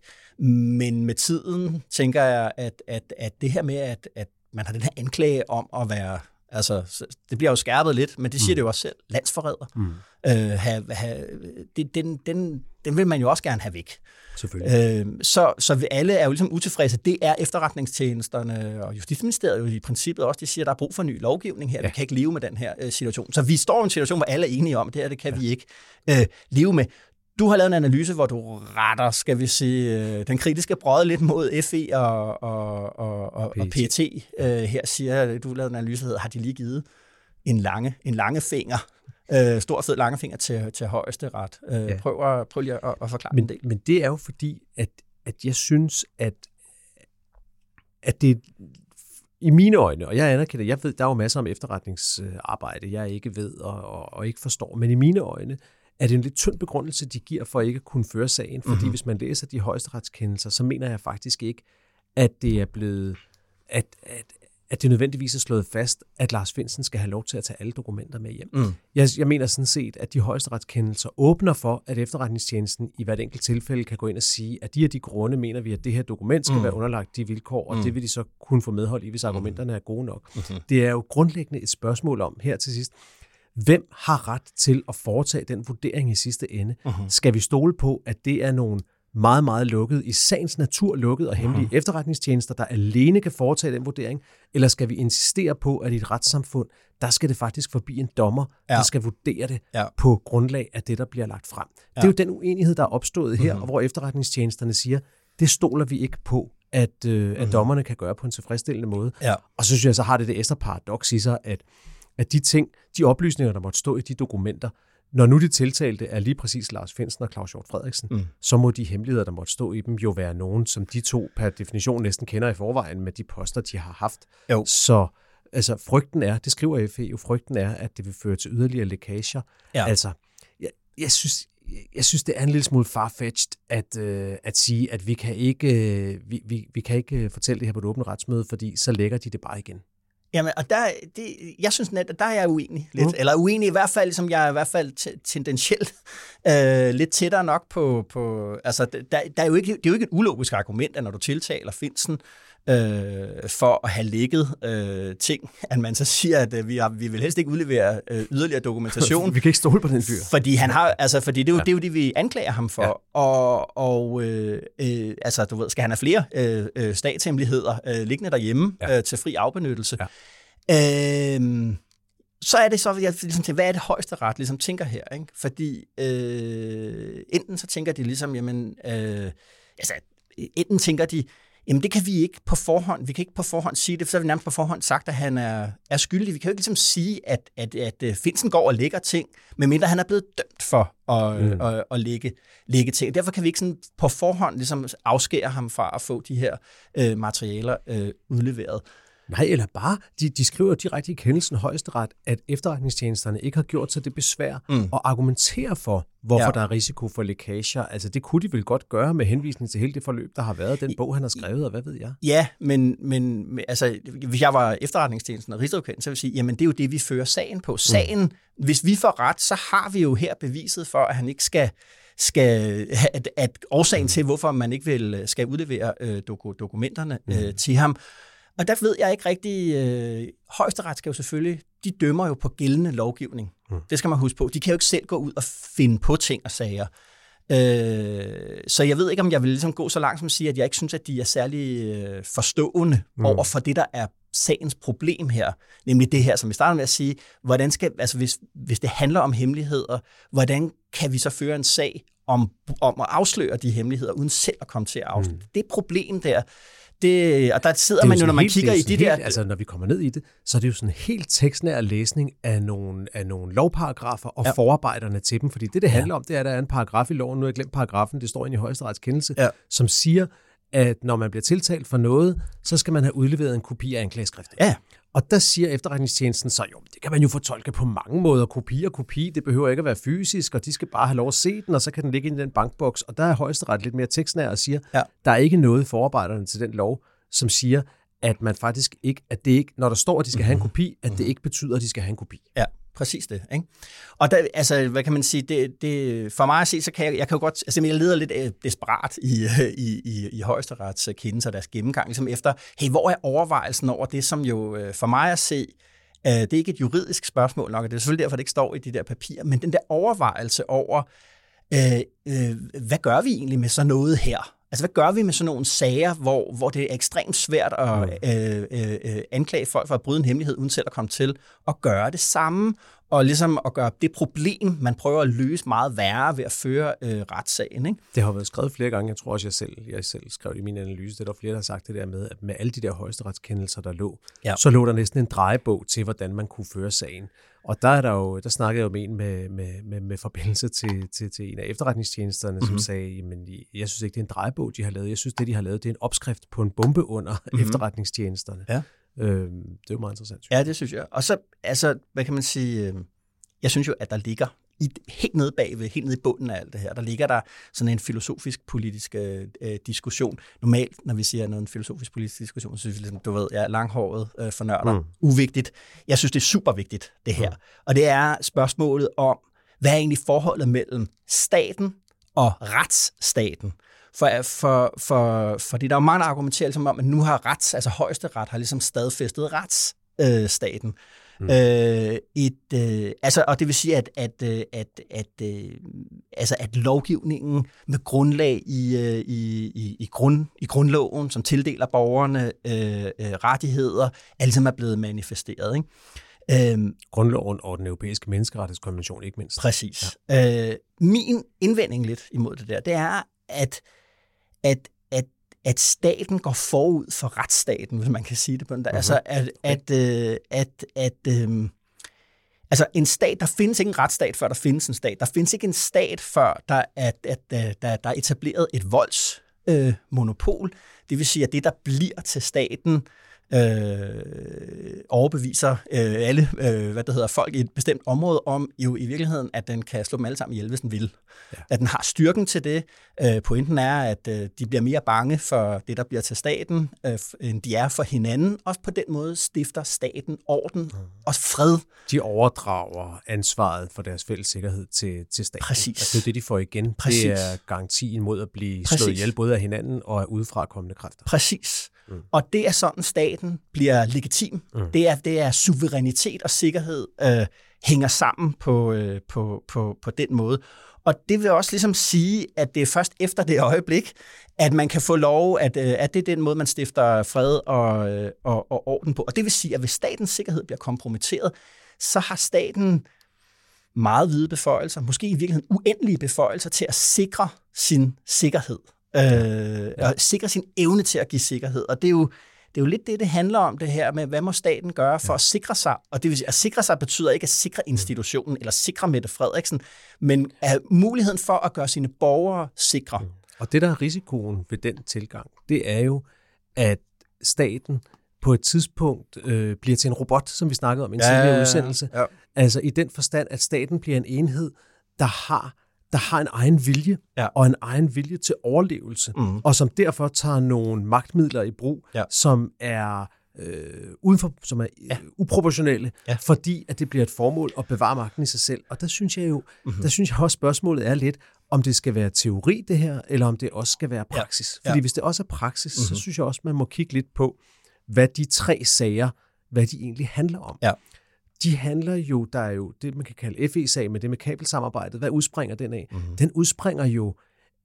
Men med tiden tænker jeg, at, at, at det her med, at, at man har den her anklage om at være, altså det bliver jo skærpet lidt, men det siger mm. det jo også selv, landsforræder. Mm. Øh, have, have, det, den, den, den vil man jo også gerne have væk. Selvfølgelig. Øh, så, så alle er jo ligesom utilfredse. Det er efterretningstjenesterne og Justitsministeriet jo i princippet også. De siger, at der er brug for ny lovgivning her. Ja. Vi kan ikke leve med den her øh, situation. Så vi står i en situation, hvor alle er enige om, at det her det kan ja. vi ikke øh, leve med. Du har lavet en analyse, hvor du retter, skal vi sige, den kritiske brød lidt mod F E og, og, og, og, og P E T. Uh, her siger, du har lavet en analyse, der hedder, har de lige givet en lange, en lange finger, uh, stor fed lange finger til, til højesteret. Uh, ja. Prøv, at, prøv lige at, at forklare men, en del. Men det er jo fordi, at, at jeg synes, at, at det i mine øjne, og jeg anerkender, jeg ved, der er jo masser om efterretningsarbejde, jeg ikke ved og, og, og ikke forstår, men i mine øjne, er det en lidt tynd begrundelse, de giver for ikke at kunne føre sagen. Fordi mm-hmm. hvis man læser de højesteretskendelser, så mener jeg faktisk ikke, at det er blevet, at, at, at det nødvendigvis er slået fast, at Lars Findsen skal have lov til at tage alle dokumenter med hjem. Mm. Jeg, jeg mener sådan set, at de højesteretskendelser åbner for, at efterretningstjenesten i hvert enkelt tilfælde kan gå ind og sige, at de her de grunde mener vi, at det her dokument skal mm. være underlagt de vilkår, og mm. det vil de så kunne få medhold i, hvis argumenterne er gode nok. Mm-hmm. Det er jo grundlæggende et spørgsmål om, her til sidst, hvem har ret til at foretage den vurdering i sidste ende? Uh-huh. Skal vi stole på, at det er nogle meget, meget lukkede, i sagens natur lukkede og hemmelige uh-huh. efterretningstjenester, der alene kan foretage den vurdering? Eller skal vi insistere på, at i et retssamfund, der skal det faktisk forbi en dommer, ja. der skal vurdere det ja. på grundlag af det, der bliver lagt frem? Ja. Det er jo den uenighed, der er opstået her, uh-huh. og hvor efterretningstjenesterne siger, det stoler vi ikke på, at, øh, uh-huh. at dommerne kan gøre på en tilfredsstillende måde. Ja. Og så synes jeg, så har det det ekstra paradoks i sig, at at de ting, de oplysninger, der måtte stå i de dokumenter, når nu de tiltalte er lige præcis Lars Findsen og Claus Hjort Frederiksen, mm. så må de hemmeligheder, der måtte stå i dem, jo være nogen, som de to per definition næsten kender i forvejen med de poster, de har haft. Jo. Så altså, frygten er, det skriver F E jo, frygten er, at det vil føre til yderligere lækager. Ja. Altså, jeg, jeg synes... Jeg synes, det er en lille smule farfetched at, øh, at sige, at vi kan, ikke, øh, vi, vi, vi kan ikke fortælle det her på et åbent retsmøde, fordi så lægger de det bare igen. Jamen, og der, det, jeg synes net, at der er jeg uenig lidt, mm. eller uenig i hvert fald, som jeg er i hvert fald t- tendentielt øh, lidt tættere nok på, på altså, der, der er jo ikke, det er jo ikke et ulogisk argument, at når du tiltaler Finsen øh, for at have lækket øh, ting, at man så siger, at øh, vi, har, vi vil helst ikke udlevere øh, yderligere dokumentation. Vi kan ikke stole på den fyr. Fordi, han har, altså, fordi det, er jo, ja. det er jo det, vi anklager ham for, ja. og, og øh, øh, altså, du ved, skal han have flere øh, statshemmeligheder øh, liggende derhjemme ja. øh, til fri afbenyttelse? Ja. Øhm, så er det så, jeg ligesom tænker, hvad er det højesteret ligesom tænker her, ikke? Fordi øh, enten så tænker de ligesom, jamen, øh, altså, enten tænker de, jamen det kan vi ikke på forhånd, vi kan ikke på forhånd sige det, for så har vi nærmest på forhånd sagt, at han er, er skyldig. Vi kan jo ikke ligesom sige, at, at, at, at Finsen går og lægger ting, medmindre han er blevet dømt for at, mm. at, at, at lægge, lægge ting. Derfor kan vi ikke sådan på forhånd ligesom afskære ham fra at få de her øh, materialer øh, udleveret. Nej, eller bare, de, de skriver direkte i kendelsen højesteret, at efterretningstjenesterne ikke har gjort sig det besvær mm. og argumenterer for, hvorfor ja. der er risiko for lækager. Altså, det kunne de vel godt gøre med henvisning til hele det forløb, der har været, den bog, han har skrevet, og hvad ved jeg? Ja, men, men altså, hvis jeg var efterretningstjenesten og rigsadvokaten, så vil jeg sige, jamen, det er jo det, vi fører sagen på. Sagen, mm. hvis vi får ret, så har vi jo her beviset for, at han ikke skal... skal at, at årsagen mm. til, hvorfor man ikke vil, skal udlevere øh, doku, dokumenterne øh, mm. til ham. Og der ved jeg ikke rigtig, øh, højesteret skal jo selvfølgelig, de dømmer jo på gældende lovgivning. Mm. Det skal man huske på. De kan jo ikke selv gå ud og finde på ting og sager. Øh, så jeg ved ikke, om jeg vil ligesom gå så langt som at sige, at jeg ikke synes, at de er særlig øh, forstående mm. over for det, der er sagens problem her. Nemlig det her, som vi startede med at sige, hvordan skal, altså hvis, hvis det handler om hemmeligheder, hvordan kan vi så føre en sag om, om at afsløre de hemmeligheder, uden selv at komme til at afsløre mm. det problem der. Det, og der sidder man jo, når man helt, kigger i de der... Helt, altså, når vi kommer ned i det, så er det jo sådan helt tekstnær læsning af nogle, af nogle lovparagrafer og ja. forarbejderne til dem. Fordi det, det handler ja. om, det er, at der er en paragraf i loven, nu har jeg glemt paragrafen, det står inde i højesterets kendelse, ja. som siger, at når man bliver tiltalt for noget, så skal man have udleveret en kopi af anklageskriftet. Ja. Og der siger efterretningstjenesten så, jo, det kan man jo fortolke på mange måder. Kopi og kopi, det behøver ikke at være fysisk, og de skal bare have lov at se den, og så kan den ligge i den bankboks. Og der er højesteret lidt mere tekstnær og siger, ja. Der er ikke noget i forarbejderne til den lov, som siger, at man faktisk ikke, at det ikke, når der står, at de skal have en kopi, at det ikke betyder, at de skal have en kopi. Ja. Præcis det, ikke? Og der, altså, hvad kan man sige, det, det, for mig at se, så kan jeg, jeg kan jo godt, altså jeg leder lidt desperat i, i, i, i højesterets kendelser og deres gennemgang, ligesom efter, hey, hvor er overvejelsen over det, som jo for mig at se, det er ikke et juridisk spørgsmål nok, og det er selvfølgelig derfor, det ikke står i de der papirer, men den der overvejelse over, øh, øh, hvad gør vi egentlig med sådan noget her? Altså, hvad gør vi med sådan nogle sager, hvor, hvor det er ekstremt svært at øh, øh, anklage folk for at bryde en hemmelighed, uden selv at komme til at gøre det samme, og ligesom at gøre det problem, man prøver at løse, meget værre ved at føre øh, retssagen, ikke? Det har været skrevet flere gange. Jeg tror også, jeg selv, jeg selv skrev det i min analyse. Det er der flere, der har sagt det der med, at med alle de der højesteretskendelser, der lå, ja. Så lå der næsten en drejebog til, hvordan man kunne føre sagen. Og der, er der, jo, der snakkede jeg jo med en med, med, med, med forbindelse til, til, til en af efterretningstjenesterne, mm-hmm. som sagde, jamen, jeg synes ikke, det er en drejebog, de har lavet. Jeg synes, det, de har lavet, det er en opskrift på en bombe under mm-hmm. efterretningstjenesterne. Ja. Øhm, det er jo meget interessant. Ja, det synes jeg. Og så, altså, hvad kan man sige, jeg synes jo, at der ligger i, helt nede bagved, helt nede i bunden af alt det her, der ligger der sådan en filosofisk-politisk øh, diskussion. Normalt, når vi siger noget en filosofisk-politisk diskussion, så synes vi ligesom, du ved, jeg er langhåret øh, for nørder. Mm. Uvigtigt. Jeg synes, det er super vigtigt, det her. Mm. Og det er spørgsmålet om, hvad er egentlig forholdet mellem staten og retsstaten? For, for, for, for det er der jo mange, der argumenterer ligesom om, at nu har rets, altså højesteret har ligesom stadfæstet retsstaten. Øh, Mm. Øh, et, øh, altså, og det vil sige, at, at, at, at, øh, altså, at lovgivningen med grundlag i, øh, i, i, i, grund, i grundloven, som tildeler borgerne øh, øh, rettigheder, altså er blevet manifesteret, ikke? Øhm, Grundloven og den europæiske menneskerettighedskonvention, ikke mindst. Præcis. Ja. Øh, min indvending lidt imod det der, det er, at, at at staten går forud for retsstaten, hvis man kan sige det på den der. Mm-hmm. Altså, at, at, øh, at, at øh, altså en stat, der findes ikke en retsstat, før der findes en stat. Der findes ikke en stat, før der, at, at, at, der, der er etableret et voldsmonopol. Øh, det vil sige, at det, der bliver til staten, Øh, overbeviser øh, alle øh, hvad det hedder, folk i et bestemt område om jo i virkeligheden, at den kan slå dem alle sammen ihjel, hvis den vil. Ja. At den har styrken til det. Øh, pointen er, at øh, de bliver mere bange for det, der bliver til staten, øh, end de er for hinanden. Og på den måde stifter staten orden mm. og fred. De overdrager ansvaret for deres fælles sikkerhed til, til staten. Præcis. Altså, det er det, de får igen. Præcis. Det er garantien mod at blive Præcis. Slået ihjel både af hinanden og af udefrakommende kræfter. Præcis. Mm. Og det er sådan, staten bliver legitim. Mm. Det, er, det er suverænitet og sikkerhed øh, hænger sammen på, øh, på, på, på den måde. Og det vil også ligesom sige, at det er først efter det øjeblik, at man kan få lov, at, øh, at det er den måde, man stifter fred og, øh, og, og orden på. Og det vil sige, at hvis statens sikkerhed bliver kompromitteret, så har staten meget vide beføjelser, måske i virkeligheden uendelige beføjelser til at sikre sin sikkerhed. Øh, og sikre sin evne til at give sikkerhed. Og det er, jo, det er jo lidt det, det handler om, det her med, hvad må staten gøre for ja. At sikre sig? Og det vil sige, at sikre sig betyder ikke at sikre institutionen, eller sikre Mette Frederiksen, men at muligheden for at gøre sine borgere sikre. Ja. Og det, der er risikoen ved den tilgang, det er jo, at staten på et tidspunkt øh, bliver til en robot, som vi snakkede om i en ja, tidligere udsendelse. Ja. Altså i den forstand, at staten bliver en enhed, der har der har en egen vilje, ja. Og en egen vilje til overlevelse, mm. og som derfor tager nogle magtmidler i brug, ja. Som er, øh, udenfor, som er ja. Uproportionelle, ja. Fordi at det bliver et formål at bevare magten i sig selv. Og der synes jeg jo, mm-hmm. der synes jeg også, spørgsmålet er lidt, om det skal være teori det her, eller om det også skal være praksis. Ja. Fordi ja. Hvis det også er praksis, mm-hmm. så synes jeg også, man må kigge lidt på, hvad de tre sager, hvad de egentlig handler om. Ja. De handler jo, der er jo det, man kan kalde F E-sagen, med det med kabelsamarbejdet. Hvad udspringer den af? Mm-hmm. Den udspringer jo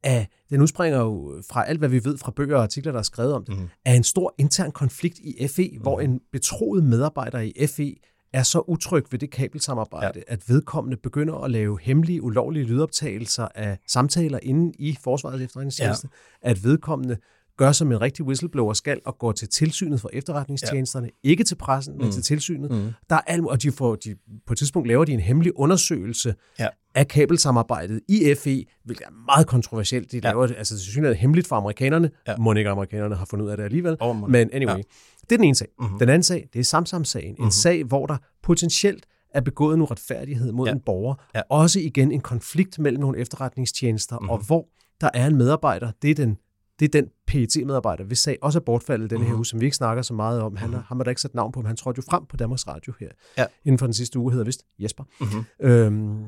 af, den udspringer jo fra alt, hvad vi ved fra bøger og artikler, der er skrevet om det, mm-hmm. af en stor intern konflikt i F E, mm-hmm. hvor en betroet medarbejder i F E er så utryg ved det kabelsamarbejde, ja. At vedkommende begynder at lave hemmelige, ulovlige lydoptagelser af samtaler inde i Forsvarets Efterretningstjeneste, ja. At vedkommende gør som en rigtig whistleblower skal, og går til tilsynet for efterretningstjenesterne, ja. Ikke til pressen, mm. men til tilsynet. Mm. Der er al, og de får, de, på et tidspunkt laver de en hemmelig undersøgelse ja. Af kabelsamarbejdet i F E, hvilket er meget kontroversielt. De laver ja. Altså til synligheden hemmeligt for amerikanerne. Ja. Mon ikke amerikanerne har fundet ud af det alligevel. Oh, men anyway, ja. Det er den ene sag. Mm-hmm. Den anden sag, det er Samsam-sagen. Mm-hmm. En sag, hvor der potentielt er begået en uretfærdighed mod ja. En borger. Ja. Også igen en konflikt mellem nogle efterretningstjenester, mm-hmm. og hvor der er en medarbejder. Det er den Det er den P E T-medarbejder, hvis sag også er bortfaldet i denne her uge, som vi ikke snakker så meget om. Han har da ikke sat navn på, men han trådte jo frem på Danmarks Radio her ja. Inden for den sidste uge, hedder vist Jesper. Mm-hmm. Øhm,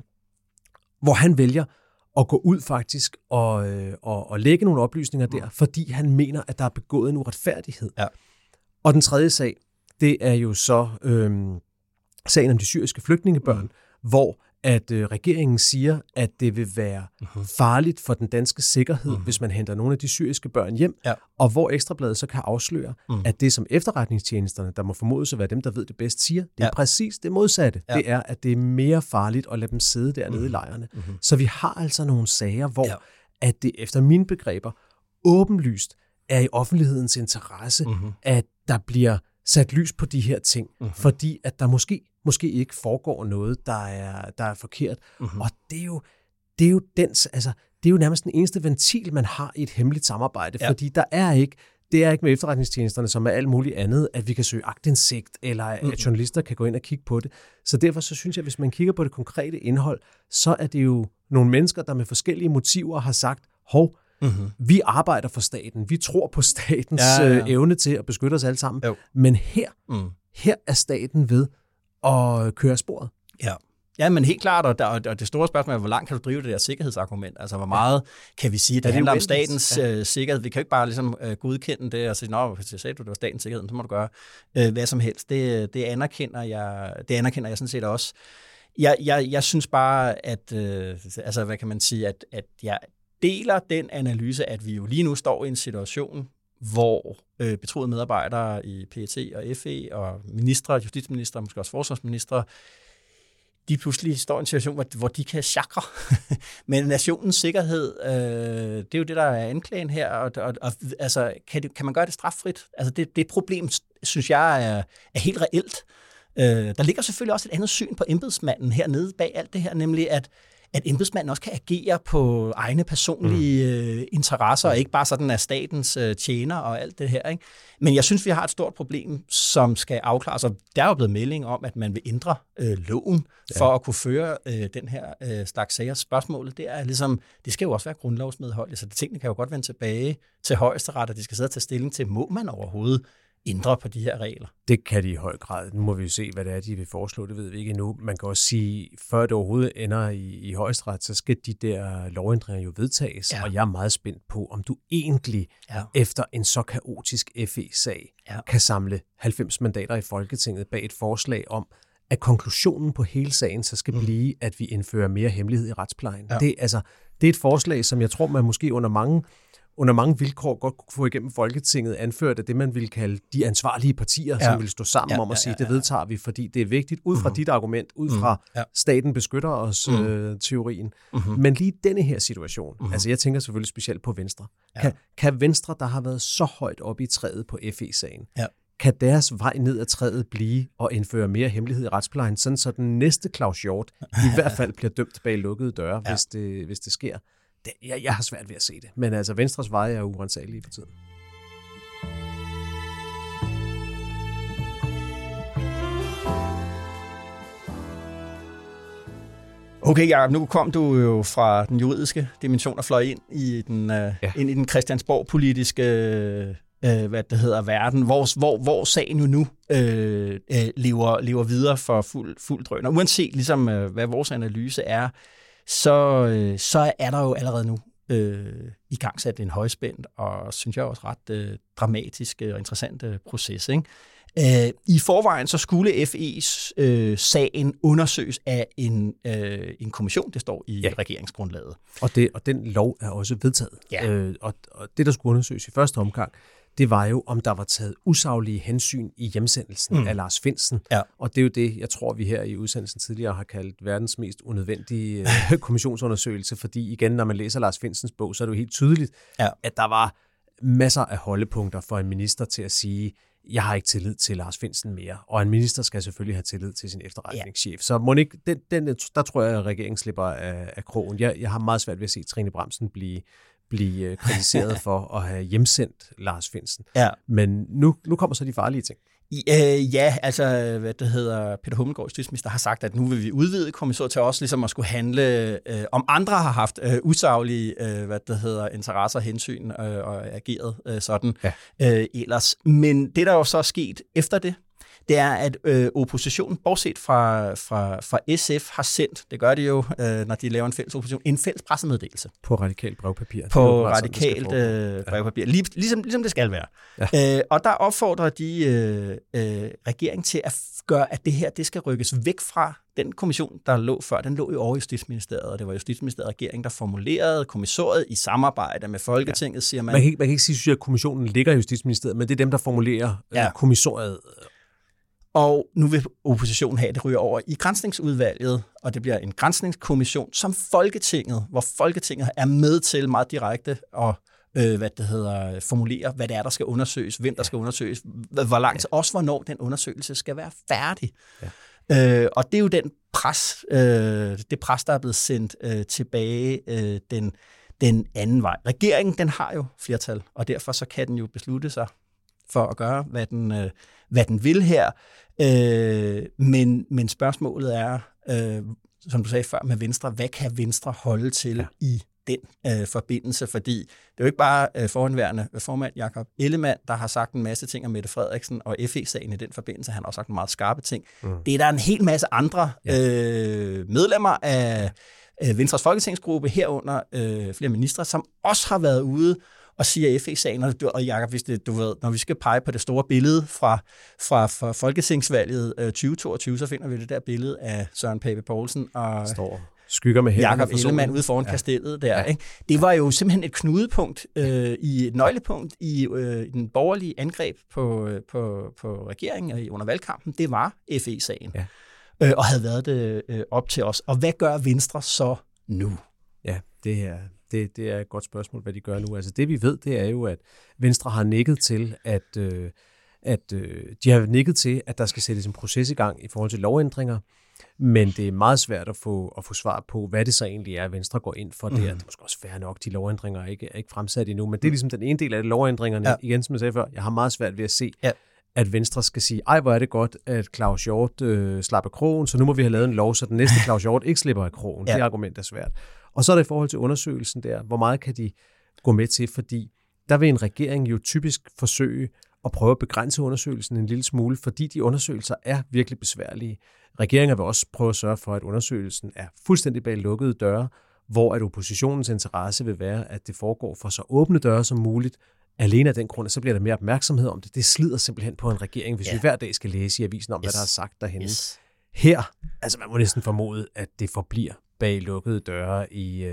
hvor han vælger at gå ud faktisk og, øh, og, og lægge nogle oplysninger mm. der, fordi han mener, at der er begået en uretfærdighed. Ja. Og den tredje sag, det er jo så øh, sagen om de syriske flygtningebørn, mm. hvor at øh, regeringen siger, at det vil være uh-huh. farligt for den danske sikkerhed, uh-huh. hvis man henter nogle af de syriske børn hjem, ja. Og hvor Ekstrabladet så kan afsløre, uh-huh. at det som efterretningstjenesterne, der må formodes at være dem, der ved det bedst, siger, det ja. Er præcis det modsatte. Ja. Det er, at det er mere farligt at lade dem sidde dernede uh-huh. i lejrene. Uh-huh. Så vi har altså nogle sager, hvor ja. At det efter mine begreber åbenlyst er i offentlighedens interesse, uh-huh. at der bliver sat lys på de her ting, uh-huh. fordi at der måske måske ikke foregår noget, der er, der er forkert. Mm-hmm. Og det er, jo, det, er jo dens, altså, det er jo nærmest den eneste ventil, man har i et hemmeligt samarbejde, ja. Fordi der er ikke, det er ikke med efterretningstjenesterne, som er alt muligt andet, at vi kan søge aktindsigt, eller mm-hmm. at journalister kan gå ind og kigge på det. Så derfor så synes jeg, at hvis man kigger på det konkrete indhold, så er det jo nogle mennesker, der med forskellige motiver har sagt, hov, mm-hmm. vi arbejder for staten, vi tror på statens ja, ja, ja. Øh, evne til at beskytte os alle sammen, jo. Men her, mm. her er staten ved og køre sporet. Ja. Ja, men helt klart, og, der, og det store spørgsmål er, hvor langt kan du drive det der sikkerhedsargument? Altså, hvor meget ja. Kan vi sige, det, det handler om statens ja. øh, sikkerhed? Vi kan jo ikke bare ligesom, øh, godkende det og sige, nå, hvis jeg sagde, du, det var statens sikkerhed, så må du gøre øh, hvad som helst. Det, det, anerkender jeg, det anerkender jeg sådan set også. Jeg, jeg, jeg synes bare, at, øh, altså, hvad kan man sige, at, at jeg deler den analyse, at vi jo lige nu står i en situation, hvor øh, betroede medarbejdere i P E T og F E og ministre, justitsminister, måske også forsvarsministre, de pludselig står i en situation, hvor, hvor de kan chakre. Men nationens sikkerhed, øh, det er jo det, der er anklagen her, og, og, og altså, kan, det, kan man gøre det straffrit? Altså, det, det problem, synes jeg, er, er helt reelt. Øh, der ligger selvfølgelig også et andet syn på embedsmanden hernede bag alt det her, nemlig at at embedsmanden også kan agere på egne personlige mm. interesser, og ikke bare sådan af statens tjener og alt det her. Ikke? Men jeg synes, vi har et stort problem, som skal afklares. Og der er jo blevet melding om, at man vil ændre øh, loven ja. For at kunne føre øh, den her øh, slags sager. Spørgsmålet det er ligesom, det skal jo også være grundlovsmedholdigt, så de tingene kan jo godt vende tilbage til højesteret, og de skal sidde og tage stilling til, må man overhovedet ændre på de her regler. Det kan de i høj grad. Nu må vi jo se, hvad det er, de vil foreslå. Det ved vi ikke endnu. Man kan også sige, før det overhovedet ender i, i højesteret, så skal de der lovændringer jo vedtages. Ja. Og jeg er meget spændt på, om du egentlig ja. Efter en så kaotisk F E-sag ja. Kan samle halvfems mandater i Folketinget bag et forslag om, at konklusionen på hele sagen så skal mm. blive, at vi indfører mere hemmelighed i retsplejen. Ja. Det, altså, det er et forslag, som jeg tror, man måske under mange under mange vilkår godt kunne få igennem Folketinget, anført af det, man ville kalde de ansvarlige partier, ja. Som ville stå sammen ja, om at sige, ja, ja, ja. Det vedtager vi, fordi det er vigtigt, ud fra mm-hmm. dit argument, ud fra mm-hmm. ja. Staten beskytter os-teorien. Mm. Øh, mm-hmm. Men lige denne her situation, mm-hmm. altså jeg tænker selvfølgelig specielt på Venstre, ja. kan, kan Venstre, der har været så højt oppe i træet på F E-sagen, ja. Kan deres vej ned ad træet blive og indføre mere hemmelighed i retsplejen, sådan så den næste Claus Hjort i hvert fald bliver dømt bag lukkede døre, ja. hvis, det, hvis det sker? Det, jeg, jeg har svært ved at se det, men altså Venstres veje er urensagelige for tiden. Okay, Jacob, nu kom du jo fra den juridiske dimension og fløj ind i den, ja. uh, ind i den Christiansborg-politiske uh, hvad det hedder, verden, hvor, hvor, hvor sagen jo nu uh, uh, lever, lever videre for fuld, fuld drøn. Og uanset ligesom, uh, hvad vores analyse er, Så, øh, så er der jo allerede nu øh, i gang sat en højspændt og synes jeg også ret øh, dramatisk og interessant øh, proces. Ikke? Øh, I forvejen så skulle F E-sagen øh, undersøges af en, øh, en kommission, det står i ja. regeringsgrundlaget. Og, det, og den lov er også vedtaget. Ja. Øh, og, og det, der skulle undersøges i første omgang, det var jo, om der var taget usaglige hensyn i hjemsendelsen mm. af Lars Findsen. Ja. Og det er jo det, jeg tror, vi her i udsendelsen tidligere har kaldt verdens mest unødvendige kommissionsundersøgelse, fordi igen, når man læser Lars Findsens bog, så er det jo helt tydeligt, ja. At der var masser af holdepunkter for en minister til at sige, jeg har ikke tillid til Lars Findsen mere. Og en minister skal selvfølgelig have tillid til sin efterretningschef. Ja. Så Monique, den, den, der tror jeg, at regeringen slipper af, af krogen. Jeg, jeg har meget svært ved at se Trine Bramsen blive, blive kritiseret for at have hjemsendt Lars Findsen. Ja. Men nu, nu kommer så de farlige ting. I, øh, ja, altså, hvad det hedder, Peter Hummelgaard, justitsminister, har sagt, at nu vil vi udvide kommissoriet til også ligesom at skulle handle, øh, om andre har haft øh, usaglige, øh, hvad det hedder, interesser, hensyn øh, og ageret øh, sådan ja. øh, ellers. Men det, der jo så er sket efter det, det er, at øh, oppositionen, bortset fra, fra, fra S F, har sendt, det gør de jo, øh, når de laver en fælles opposition, en fælles pressemeddelelse. På radikalt brevpapir. På radikalt øh, brevpapir, Lig, ligesom, ligesom det skal være. Ja. Øh, og der opfordrer de øh, øh, regeringen til at gøre, at det her det skal rykkes væk fra den kommission, der lå før. Den lå jo over Justitsministeriet, og det var Justitsministeriet og regeringen, der formulerede kommissoriet i samarbejde med Folketinget, ja. siger man. Man kan, man kan ikke sige, at kommissionen ligger i Justitsministeriet, men det er dem, der formulerer ja. kommissoriet. Og nu vil oppositionen have, det ryger over i granskningsudvalget, og det bliver en granskningskommission, som Folketinget, hvor Folketinget er med til meget direkte at øh, hvad det hedder, formulere, hvad det er, der skal undersøges, hvem der ja. skal undersøges, hvor langt, ja. også hvornår den undersøgelse skal være færdig. Ja. Øh, og det er jo den pres, øh, det pres, der er blevet sendt øh, tilbage øh, den, den anden vej. Regeringen, den har jo flertal, og derfor så kan den jo beslutte sig for at gøre, hvad den, øh, hvad den vil her. Øh, men, men spørgsmålet er, øh, som du sagde før med Venstre, hvad kan Venstre holde til ja. i den øh, forbindelse? Fordi det er jo ikke bare øh, forhenværende formand Jakob Ellemann, der har sagt en masse ting om Mette Frederiksen og F E-sagen i den forbindelse. Han har også sagt en meget skarpe ting. Mm. Det er der en hel masse andre øh, medlemmer af øh, Venstres folketingsgruppe, herunder øh, flere ministre, som også har været ude og siger F E-sagen, og Jacob, hvis det, du ved, når vi skal pege på det store billede fra, fra, fra Folketingsvalget øh, tyve toogtyve, så finder vi det der billede af Søren Pape Poulsen og Står. skygger med Jakob Ellemann ude foran ja. kastellet der. Ja. Ikke? Det var jo simpelthen et knudepunkt, øh, i, et nøglepunkt i øh, den borgerlige angreb på, på, på regeringen under valgkampen. Det var F E-sagen, ja. øh, og havde været det øh, op til os. Og hvad gør Venstre så nu? Ja, det er... Det, det er et godt spørgsmål, hvad de gør nu. Altså det vi ved, det er jo, at Venstre har nikket til, at, øh, at øh, de har nikket til, at der skal sættes en proces i gang i forhold til lovændringer, men det er meget svært at få, at få svar på, hvad det så egentlig er, Venstre går ind for mm. der. Det er måske også fair nok, de lovændringer er ikke, er ikke fremsat endnu, men det er ligesom den ene del af det, lovændringerne. Ja. Igen, som jeg sagde før, jeg har meget svært ved at se, ja. at Venstre skal sige, ej, hvor er det godt, at Claus Hjort øh, slapper krogen, så nu må vi have lavet en lov, så den næste Claus Hjort ikke slipper af krogen. Ja. Det argument er svært. Og så er det i forhold til undersøgelsen der, hvor meget kan de gå med til, fordi der vil en regering jo typisk forsøge at prøve at begrænse undersøgelsen en lille smule, fordi de undersøgelser er virkelig besværlige. Regeringer vil også prøve at sørge for, at undersøgelsen er fuldstændig bag lukkede døre, hvor at oppositionens interesse vil være, at det foregår for så åbne døre som muligt. Alene af den grund, så bliver der mere opmærksomhed om det. Det slider simpelthen på en regering, hvis ja. vi hver dag skal læse i avisen om, yes. hvad der er sagt derhenne. Yes. Her, altså man må næsten formode, at det forbliver bag lukkede døre i,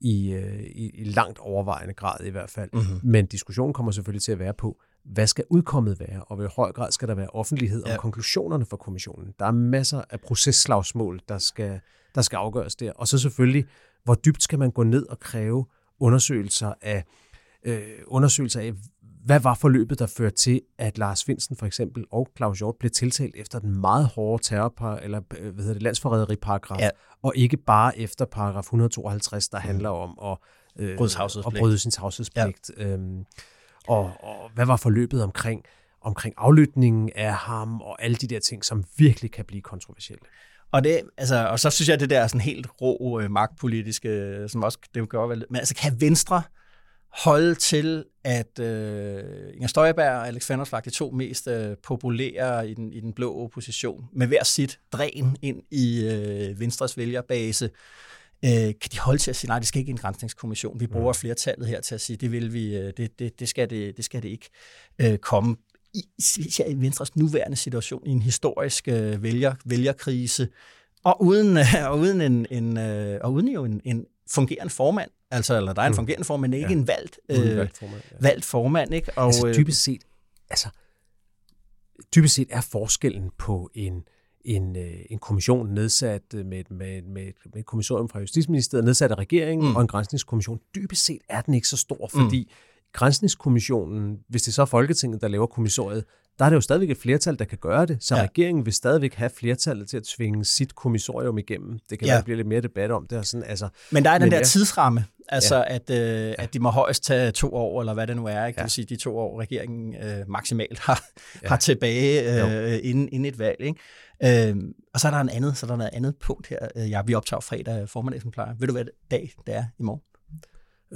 i, i, i langt overvejende grad i hvert fald. Mm-hmm. Men diskussionen kommer selvfølgelig til at være på, hvad skal udkommet være, og i høj grad skal der være offentlighed om ja. konklusionerne fra kommissionen. Der er masser af processlagsmål, der skal, der skal afgøres der. Og så selvfølgelig, hvor dybt skal man gå ned og kræve undersøgelser af, øh, undersøgelser af hvad var forløbet, der førte til, at Lars Findsen for eksempel og Claus Hjort blev tiltalt efter den meget hårde terror, eller hvad hedder det, landsforræderiparagraf, ja. og ikke bare efter paragraf et hundrede og tooghalvtreds, der handler om at, øh, at bryde sin tavshedspligt. Ja. Øhm, og, og hvad var forløbet omkring, omkring aflytningen af ham, og alle de der ting, som virkelig kan blive kontroversielle. Og, det, altså, og så synes jeg, at det der er sådan helt rå øh, magtpolitiske, som også det gør, men altså kan Venstre holde til, at øh, Inger Støjberg og Alex Vanopslagh, de to mest øh, populære i den, i den blå opposition, med hver sit dræn ind i øh, Venstres vælgerbase, øh, kan de holde til at sige, nej, det skal ikke en granskningskommission. Vi bruger flertallet her til at sige, det vil vi, øh, det, det, det, skal det, det skal det ikke øh, komme. Især i Venstres nuværende situation, i en historisk øh, vælger, vælgerkrise, og uden, øh, og uden, en, en, øh, og uden jo en, en fungerende formand, altså, eller der er en fungerende formand, ikke ja. en valgt, øh, valgt formand. Ja. Valgt formand ikke? Og, altså, typisk set, altså, typisk set er forskellen på en, en, en kommission nedsat med et, med, et, med et kommissorium fra Justitsministeriet, nedsat af regeringen, mm. og en granskningskommission, typisk set er den ikke så stor, fordi mm. granskningskommissionen, hvis det så er Folketinget, der laver kommissoriet, der er det jo stadigvæk et flertal, der kan gøre det, så ja. regeringen vil stadigvæk have flertallet til at tvinge sit kommissorium igennem. Det kan ja. være, blive lidt mere debat om det. Og sådan, altså, men der er den der jeg... tidsramme, altså ja. at, øh, ja. at de må højst tage to år, eller hvad det nu er. Ikke? Ja. Det vil sige, de to år, regeringen øh, maksimalt har, ja. har tilbage øh, inden, inden et valg. Ikke? Øh, og så er der en andet, så er der noget andet punkt her. Ja, vi optager fredag formiddag, som plejer. Ved du, hvad dag det er i morgen?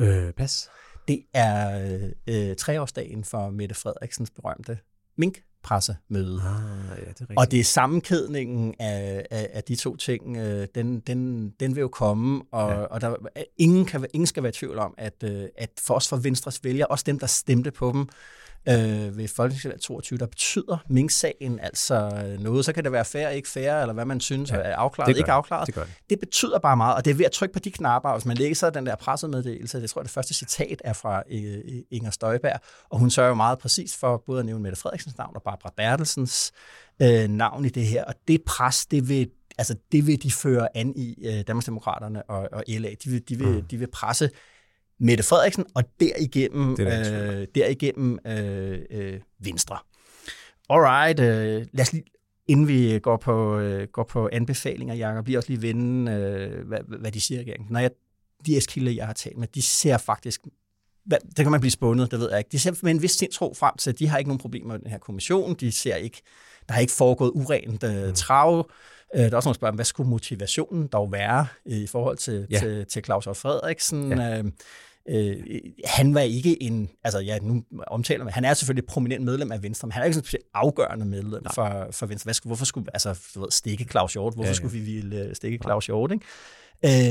Øh, pas. Det er øh, treårsdagen for Mette Frederiksens berømte minkpressemøde. Ah, ja, det er og det er sammenkædningen af, af, af de to ting, øh, den, den, den vil jo komme, og, ja. og der, ingen, kan, ingen skal være i tvivl om, at, øh, at for os fra Venstres vælger, også dem, der stemte på dem øh, ved Folketingsvalget toogtyve, der betyder minksagen altså noget. Så kan det være fair, ikke fair, eller hvad man synes ja, er afklaret, ikke afklaret. Det, det. det betyder bare meget, og det er ved at trykke på de knapper, hvis man læser den der pressemeddelelse, det tror jeg, det første citat er fra øh, Inger Støjberg, og hun sørger jo meget præcis for både at nævne Mette Frederiksens navn og Barbara Bertelsens øh, navn i det her, og det pres, det vil, altså, det vil de føre an i øh, Danmarksdemokraterne og, og L A. De vil, de vil, mm. de vil presse Mette Frederiksen, og derigennem, det der øh, derigennem øh, øh, Venstre. Alright, øh, lad os lige, inden vi går på, øh, går på anbefalinger, Jakob, lige også lige vende, øh, hvad, hvad de siger i regeringen. Når jeg, de eskilder, jeg har talt med, de ser faktisk, hvad, der kan man blive spundet, det ved jeg ikke. De ser med en vis sindsro frem til, at de har ikke nogen problemer med den her kommission, de ser ikke, der har ikke foregået urent øh, trav. Der er også nogle spørgsmål, hvad skulle motivationen dog være i forhold til, ja. til, til Claus Hjort Frederiksen? Ja. Øh, han var ikke en, altså ja, nu omtaler man, han er selvfølgelig et prominent medlem af Venstre, men han er ikke sådan et afgørende medlem for, for Venstre. Hvad skulle, hvorfor skulle, altså du ved, stikke Claus Hjort? Hvorfor ja, ja. skulle vi ville stikke Claus Hjort, ikke?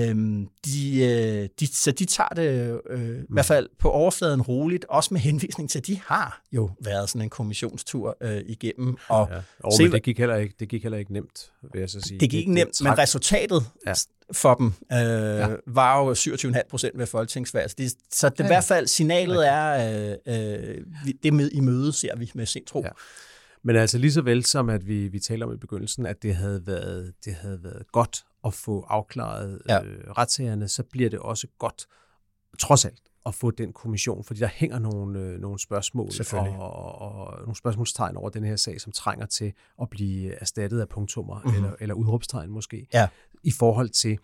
Øhm, de, de, så de tager det øh, i hvert fald på overfladen roligt, også med henvisning til, at de har jo været sådan en kommissionstur øh, igennem. Og ja. oh, se, men det, gik heller ikke, det gik heller ikke nemt, vil jeg så sige. Det gik ikke nemt, men resultatet ja. for dem øh, ja. var jo syvogtyve komma fem procent ved folketingsvalg. Så det, så det ja. i hvert fald signalet er, øh, øh, det med i møde ser vi med sindtro. Ja. Men altså lige så vel som, at vi, vi taler om i begyndelsen, at det havde været, det havde været godt at få afklaret ja. øh, retssagerne, så bliver det også godt, trods alt, at få den kommission, fordi der hænger nogle, øh, nogle spørgsmål og, og, og nogle spørgsmålstegn over den her sag, som trænger til at blive erstattet af punktummer mm-hmm. eller, eller udråbstegn måske, ja. i forhold til,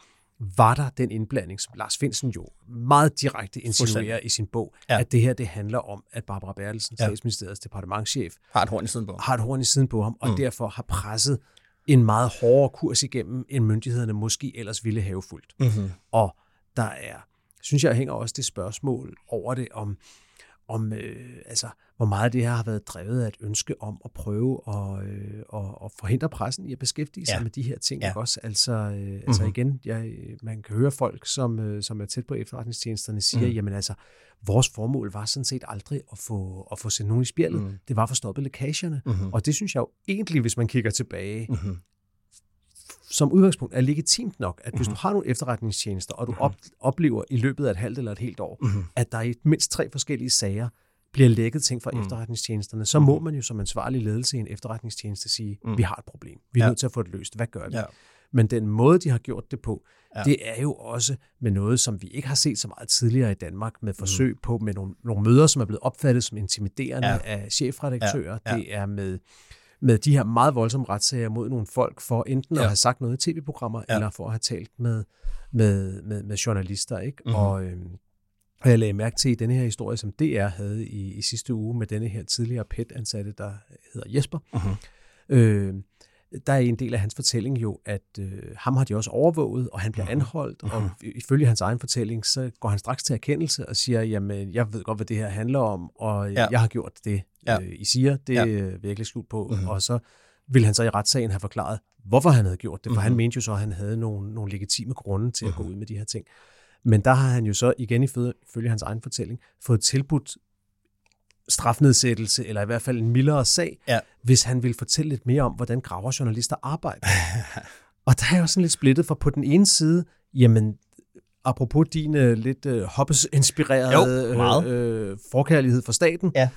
var der den indblanding, som Lars Findsen jo meget direkte insinuerer i sin bog, ja. at det her, det handler om, at Barbara Bertelsen, ja. statsministeriets departementschef, har et horn i siden på ham, har et horn i siden på ham og mm. derfor har presset en meget hårdere kurs igennem, end myndighederne måske ellers ville have fulgt. Mm-hmm. Og der er, synes jeg, hænger også det spørgsmål over det, om, om øh, altså, hvor meget det her har været drevet af et ønske om at prøve at, øh, at, at forhindre pressen i at beskæftige sig ja. med de her ting. Ja. Også. Altså, øh, mm-hmm. altså igen, jeg, man kan høre folk, som, øh, som er tæt på efterretningstjenesterne, siger, mm. jamen altså, vores formål var sådan set aldrig at få, at få sendt nogen i spjældet. Mm. Det var at få stoppet lækagerne. Mm-hmm. Og det synes jeg jo egentlig, hvis man kigger tilbage, mm-hmm. som udgangspunkt er legitimt nok, at hvis mm-hmm. du har nogle efterretningstjenester, og du op- oplever i løbet af et halvt eller et helt år, mm-hmm. at der i mindst tre forskellige sager bliver lækket ting fra mm. efterretningstjenesterne, så må man jo som ansvarlig ledelse i en efterretningstjeneste sige, mm. vi har et problem, vi er ja. nødt til at få det løst, hvad gør vi? Ja. Men den måde, de har gjort det på, ja. det er jo også med noget, som vi ikke har set så meget tidligere i Danmark, med forsøg mm. på, med nogle, nogle møder, som er blevet opfattet som intimiderende ja. af chefredaktører. Ja. Ja. Det er med... med de her meget voldsomme retssager mod nogle folk, for enten ja. at have sagt noget i tv-programmer, ja. eller for at have talt med, med, med, med journalister. Ikke? Mm-hmm. Og øhm, jeg lagde mærke til i denne her historie, som D R havde i, i sidste uge, med denne her tidligere P E T-ansatte, der hedder Jesper. Mm-hmm. Øh, der er en del af hans fortælling jo, at øh, ham har de også overvåget, og han bliver mm-hmm. anholdt, og ifølge hans egen fortælling, så går han straks til erkendelse og siger, jamen, jeg ved godt, hvad det her handler om, og ja. jeg har gjort det. Ja. Øh, I siger, det ja. øh, vil jeg ikke skjult på. Mm-hmm. Og så ville han så i retssagen have forklaret, hvorfor han havde gjort det, for mm-hmm. han mente jo så, at han havde nogle, nogle legitime grunde til mm-hmm. at gå ud med de her ting. Men der har han jo så igen ifølge hans egen fortælling fået tilbudt strafnedsættelse, eller i hvert fald en mildere sag, ja. hvis han ville fortælle lidt mere om, hvordan graverjournalister arbejder. Og der er jo sådan lidt splittet, for på den ene side, jamen, apropos din uh, lidt uh, Hobbes-inspirerede jo, øh, øh, forkærlighed for staten, ja.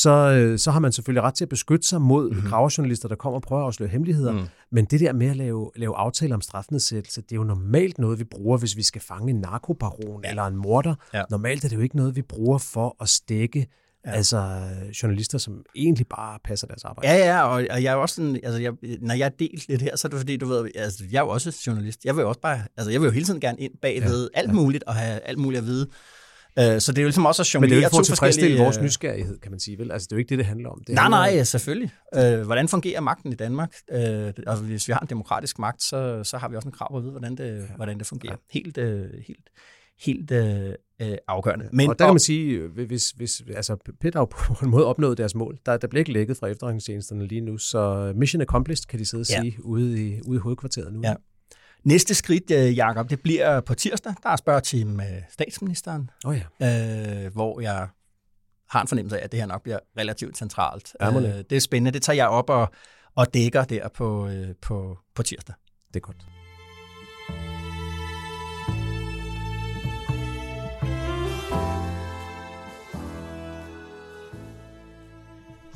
så, så har man selvfølgelig ret til at beskytte sig mod mm-hmm. gravejournalister, der kommer og prøver at afsløre hemmeligheder. Mm. Men det der med at lave, lave aftaler om strafnedsættelse, det er jo normalt noget, vi bruger, hvis vi skal fange en narkobaron ja. Eller en morder. Ja. Normalt er det jo ikke noget, vi bruger for at stække ja. Altså journalister, som egentlig bare passer deres arbejde. Ja, ja, og, og jeg er jo også sådan, altså jeg, når jeg deler lidt her, så er det fordi, du ved, altså jeg er jo også journalist. Jeg vil jo også bare, altså jeg vil jo hele tiden gerne ind bagved ja. Alt ja. Muligt og have alt muligt at vide. Så det er jo ligesom også at jonglere to forskellige... Men det er jo ikke for at tilfredsstille vores nysgerrighed, kan man sige, vel? Altså, det er jo ikke det, det handler om. Det nej, nej, om... selvfølgelig. Hvordan fungerer magten i Danmark? Og hvis vi har en demokratisk magt, så, så har vi også en krav på at vide, hvordan det, hvordan det fungerer. Helt, helt, helt øh, afgørende. Men, og der kan man sige, hvis, hvis altså, P E T har på en måde opnået deres mål. Der, der bliver ikke lækket fra efterretningstjenesterne lige nu, så mission accomplished, kan de sidde og sige, ja. ude, i, ude i hovedkvarteret nu. Ja. Næste skridt, Jakob, det bliver på tirsdag. Der er spørg til med statsministeren, oh ja. øh, hvor jeg har en fornemmelse af, at det her nok bliver relativt centralt. Ja, øh, det er spændende. Det tager jeg op og, og dækker der på, øh, på, på tirsdag. Det er godt.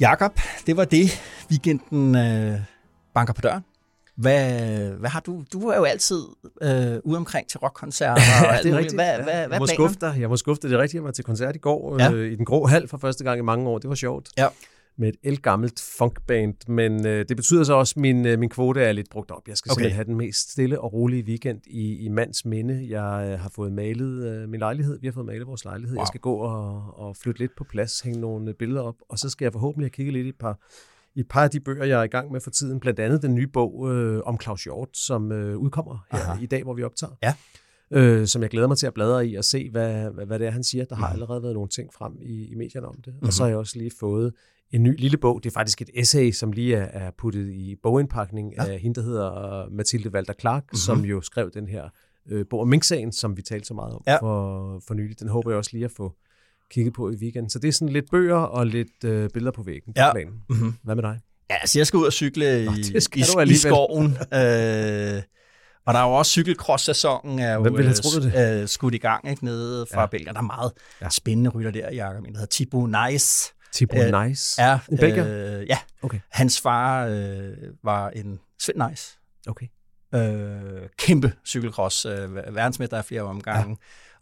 Jakob, det var det. Weekenden øh, banker på døren. Hvad, hvad har du? Du er jo altid øh, ude omkring til rockkoncerter. Ja, det er rigtigt. Hvad, ja. hvad, hvad jeg, må skuffe dig. jeg må skuffe dig. Det er rigtigt. Jeg var til koncert i går ja. øh, i Den Grå Hal for første gang i mange år. Det var sjovt. Ja. Med et ældgammelt funkband. Men øh, det betyder så også, at min, øh, min kvote er lidt brugt op. Jeg skal okay. simpelthen have den mest stille og rolige weekend i, i mands minde. Jeg øh, har fået malet øh, min lejlighed. Vi har fået malet vores lejlighed. Wow. Jeg skal gå og, og flytte lidt på plads, hænge nogle billeder op. Og så skal jeg forhåbentlig have kigget lidt i et par... I et par af de bøger, jeg er i gang med for tiden, blandt andet den nye bog øh, om Claus Hjort, som øh, udkommer her Aha. i dag, hvor vi optager. Ja. Øh, som jeg glæder mig til at bladre i og se, hvad, hvad, hvad det er, han siger. Der har allerede været nogle ting frem i, i medierne om det. Mm-hmm. Og så har jeg også lige fået en ny lille bog. Det er faktisk et essay, som lige er, er puttet i bogindpakning ja. Af hende, der hedder Mathilde Walter-Clark, mm-hmm. som jo skrev den her øh, bog om Mink-sagen, som vi talte så meget om ja. for, for nylig. Den håber jeg også lige at få kigget på i weekenden. Så det er sådan lidt bøger og lidt øh, billeder på væggen. Ja. Mm-hmm. Hvad med dig? Ja, altså jeg skal ud og cykle Nå, i, i, i skoven. øh, og der er jo også cykelcross-sæsonen er jo, øh, det? Øh, skudt i gang ikke, nede fra ja. Belgien. Der er meget ja. Spændende rytter der, Jakob. Der hedder Tibor Nyssen. Tibor Nyssen? Ja. En belgier? Øh, ja. Okay. Hans far øh, var en Sven Nyssen. Okay. Øh, kæmpe cykelcross. Øh, verdensmester af flere omgange. Ja.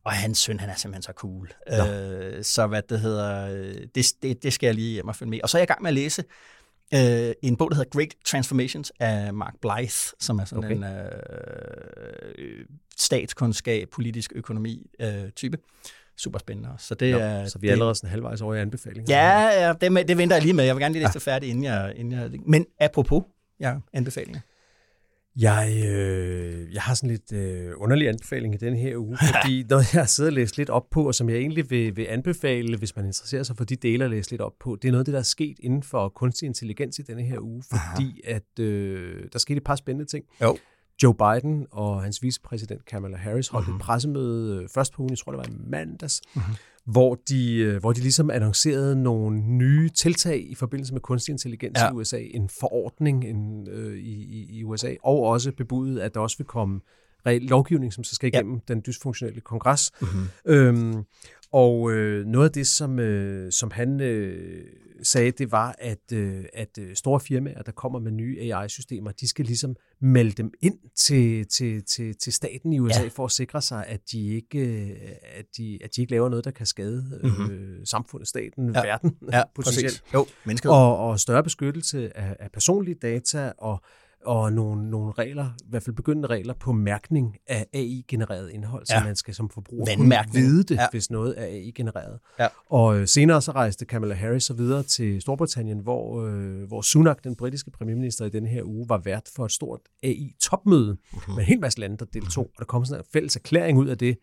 Og hans søn, han er simpelthen så cool. Øh, så hvad det hedder, det, det, det skal jeg lige hjem og følge med. Og så er jeg i gang med at læse øh, en bog, der hedder Great Transformations af Mark Blyth, som er sådan okay. en øh, statskundskab, politisk økonomi øh, type. Super spændende også. Så, det jo, er, så vi er det, allerede sådan halvvejs over i anbefalinger. Ja, ja det, med, det venter jeg lige med. Jeg vil gerne lige læse det færdigt, inden jeg, inden jeg... Men apropos ja, anbefalinger. Jeg, øh, jeg har sådan lidt øh, underlig anbefaling i denne her uge, fordi noget, jeg sidder og læser lidt op på, og som jeg egentlig vil, vil anbefale, hvis man interesserer sig for de dele at læse lidt op på, det er noget af det, der er sket inden for kunstig intelligens i denne her uge, fordi Aha. at øh, der skete et par spændende ting. Jo. Joe Biden og hans vicepræsident Kamala Harris holdt mm-hmm. et pressemøde først på ugen, jeg tror det var i mandags, mm-hmm. hvor, de, hvor de ligesom annoncerede nogle nye tiltag i forbindelse med kunstig intelligens ja. I U S A, en forordning en, øh, i, i U S A, og også bebudet, at der også vil komme reel lovgivning, som så skal igennem ja. Den dysfunktionelle kongres. Mm-hmm. Øhm, og øh, noget af det, som, øh, som han øh, sagde, det var, at, øh, at store firmaer, der kommer med nye A I-systemer, de skal ligesom melde dem ind til, til, til, til staten i U S A ja. For at sikre sig, at de ikke, at de, at de ikke laver noget, der kan skade øh, mm-hmm. samfundet, staten, ja. Verden ja, potentielt. Jo, og, og større beskyttelse af, af personlige data og og nogle, nogle regler, i hvert fald begyndende regler, på mærkning af A I-genereret indhold, ja. Så man skal som forbruger kunne vide det, ja. Hvis noget er A I-genereret. Ja. Og senere så rejste Kamala Harris så videre til Storbritannien, hvor, øh, hvor Sunak, den britiske premierminister i denne her uge, var vært for et stort A I-topmøde uh-huh. med en hel masse lande, der deltog, og der kom sådan en fælles erklæring ud af det,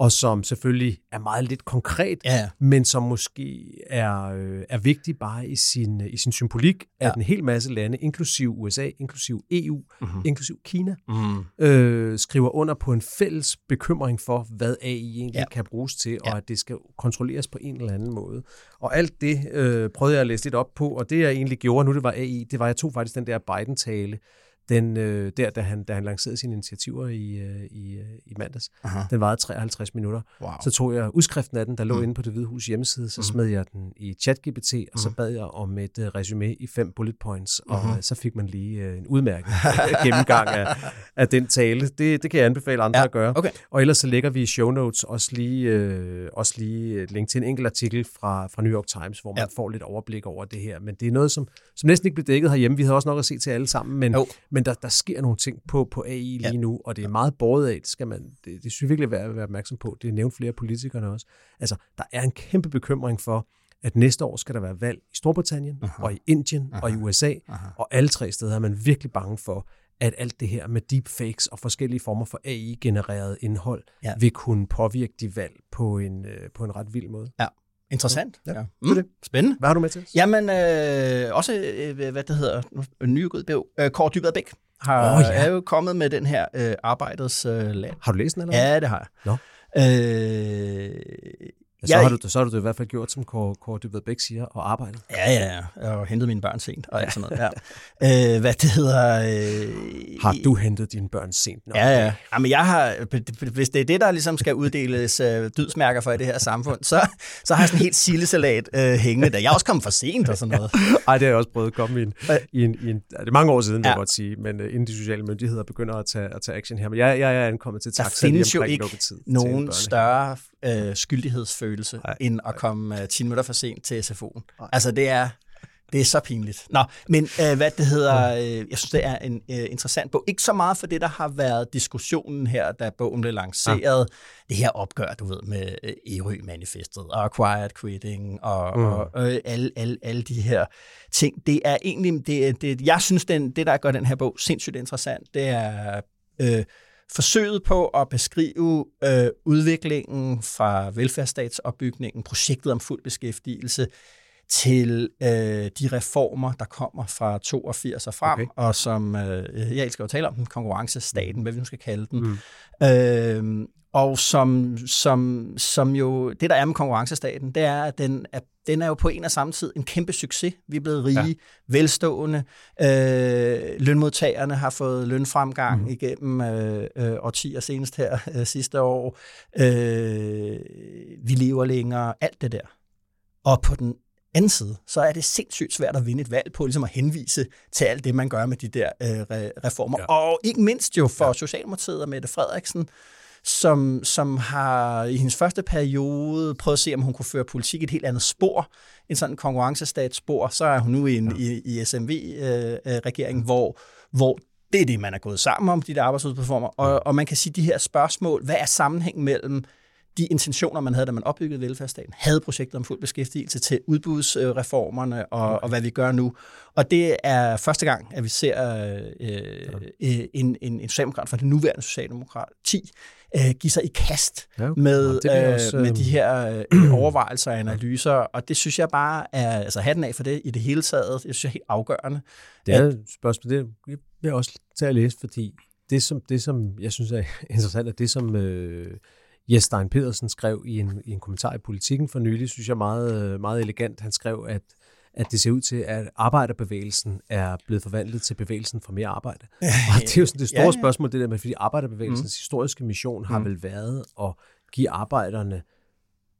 og som selvfølgelig er meget lidt konkret, ja. Men som måske er, øh, er vigtig bare i sin, i sin symbolik, at ja. En hel masse lande, inklusiv U S A, inklusiv E U, mm-hmm. inklusiv Kina, mm. øh, skriver under på en fælles bekymring for, hvad A I egentlig ja. Kan bruges til, og ja. At det skal kontrolleres på en eller anden måde. Og alt det øh, prøvede jeg at læse lidt op på, og det jeg egentlig gjorde, nu det var A I, det var, jeg tog faktisk den der Biden-tale, Den, øh, der, da han, da han lancerede sine initiativer i, øh, i, øh, i mandags, aha, den varede treoghalvtreds minutter. Wow. Så tog jeg udskriften af den, der lå mm. inde på Det Hvide Hus hjemmeside, så mm. smed jeg den i ChatGPT, og mm. så bad jeg om et uh, resume i fem bullet points, og mm. øh, så fik man lige øh, en udmærket gennemgang af, af den tale. Det, det kan jeg anbefale andre ja. at gøre. Okay. Og ellers så lægger vi i show notes også lige, øh, også lige et link til en enkelt artikel fra, fra New York Times, hvor man ja. får lidt overblik over det her. Men det er noget, som, som næsten ikke blev dækket herhjemme. Vi havde også nok at se til alle sammen, men... Oh. Men der, der sker nogle ting på, på A I lige ja. nu, og det er meget båret af, det skal man, det, det skal virkelig være, være opmærksom på. Det er nævnt flere politikerne også. Altså, der er en kæmpe bekymring for, at næste år skal der være valg i Storbritannien, aha, og i Indien, aha, og i U S A, aha, og alle tre steder er man virkelig bange for, at alt det her med deepfakes og forskellige former for A I-genereret indhold, ja. vil kunne påvirke de valg på en, på en ret vild måde. Ja. Interessant. Ja. Ja. Mm. Det. Spændende. Hvad har du med til os? Jamen, øh, også, øh, hvad det hedder, nyudgivet bog, øh, Kaare Dybvad Bek har, oh, ja. er jo kommet med den her øh, arbejdets øh, land. Har du læst den, eller hvad? Ja, det har jeg. No. Øh, ja, så, jeg har du, så har du det i hvert fald gjort, som Kaare, Kaare Dybvad Bek siger, og arbejdet. Ja, ja, ja. Og hentet mine børn sent, og alt sådan noget. Ja. Øh, hvad det hedder... Øh, har du hentet dine børn sent? Nok? Ja, ja. Jamen, jeg har, hvis det er det, der ligesom skal uddeles øh, dydsmærker for i det her samfund, så, så har jeg sådan en helt sildesalat øh, hængende der. Jeg er også kommet for sent, og sådan noget. Ej, det har jeg også prøvet at komme i en... I en, i en det er mange år siden, ja. jeg godt sige, men øh, inden de sociale myndigheder begynder at tage, at tage action her. Men jeg, jeg er ankommet til taxa. Der findes jo ikke nogen større øh, skyldighedsfølelse, Ej, end at komme ej. ti minutter for sent til S F O'en. Ej. Altså, det er, det er så pinligt. Nå, men øh, hvad det hedder, øh, jeg synes, det er en øh, interessant bog. Ikke så meget for det, der har været diskussionen her, da bogen blev lanceret. Ah. Det her opgør, du ved, med øh, Ærø-manifestet og quiet quitting og, mm. og øh, alle, alle, alle de her ting. Det er egentlig, det, det, jeg synes, den, det, der gør den her bog sindssygt interessant, det er... Øh, forsøget på at beskrive øh, udviklingen fra velfærdsstatsopbygningen, projektet om fuld beskæftigelse, til øh, de reformer, der kommer fra toogfirs og frem, okay. og som, øh, jeg elsker at tale om den, konkurrencestaten, hvad vi nu skal kalde den, mm. øh, og som, som, som jo, det der er med konkurrencestaten, det er, at den er, den er jo på en og samme tid en kæmpe succes. Vi er blevet rige, ja. velstående, øh, lønmodtagerne har fået lønfremgang mm. igennem øh, øh, årtier, senest her øh, sidste år, øh, vi lever længere, alt det der. Og på den anden side, så er det sindssygt svært at vinde et valg på ligesom at henvise til alt det, man gør med de der øh, reformer. Ja. Og ikke mindst jo for ja. Socialdemokratiet og Mette Frederiksen, som, som har i hendes første periode prøvet at se, om hun kunne føre politik i et helt andet spor, en sådan konkurrencestatsspor. Så er hun nu i, en, ja. i, i S M V-regeringen, øh, hvor, hvor det er det, man er gået sammen om, de der arbejdsudperformer. Ja. Og, og man kan sige, de her spørgsmål, hvad er sammenhængen mellem de intentioner, man havde, da man opbyggede velfærdsstaten, havde projektet om fuld beskæftigelse til udbudsreformerne og, okay. og hvad vi gør nu. Og det er første gang, at vi ser øh, øh, en, en, en socialdemokrat fra det nuværende socialdemokrati øh, give sig i kast ja, okay. med, ja, også, øh, med de her øh, overvejelser og analyser. Og det synes jeg bare er, altså hatten af for det i det hele taget, jeg synes jeg er helt afgørende. Det er et spørgsmål, det vil jeg også tage at læse, fordi det som, det, som jeg synes er interessant, er det som... Øh, Jes Stein Pedersen skrev i en, i en kommentar i Politikken for nylig, synes jeg meget, meget elegant. Han skrev, at, at det ser ud til, at arbejderbevægelsen er blevet forvandlet til bevægelsen for mere arbejde. Ja, og det er jo sådan det store ja, ja. spørgsmål, det der med, fordi arbejderbevægelsens mm. historiske mission har mm. vel været at give arbejderne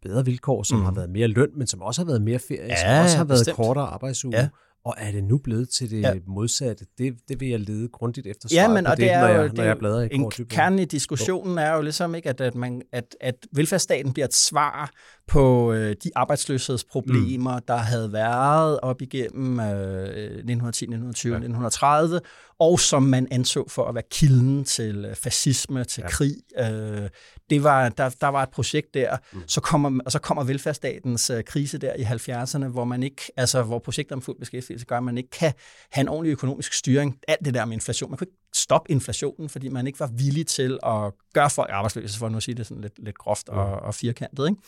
bedre vilkår, som mm. har været mere løn, men som også har været mere ferie, ja, som også har været bestemt. kortere arbejdsuge. Ja. Og er det nu blevet til det ja. modsatte? Det, det vil jeg lede grundigt efter svaret ja, men, på og det, det er når, jo, jeg, når jeg bladrer i Kaare Dybvad Bek. Kernen i diskussionen er jo ligesom ikke, at, at, man, at, at velfærdsstaten bliver et svar på øh, de arbejdsløshedsproblemer, mm. der havde været op igennem øh, nitten ti, nitten tyve, ja. nitten tredive, og som man anså for at være kilden til fascisme, til ja. krig. Øh, det var, der, der var et projekt der, mm. så kommer, og så kommer velfærdsstatens øh, krise der i halvfjerdserne, hvor man ikke, altså hvor projekter om fuld beskæftigelse gør, at man ikke kan have en ordentlig økonomisk styring. Alt det der med inflation, man kunne ikke stoppe inflationen, fordi man ikke var villig til at gøre folk arbejdsløse, for at nu sige det sådan lidt, lidt groft og, og firkantet, ikke?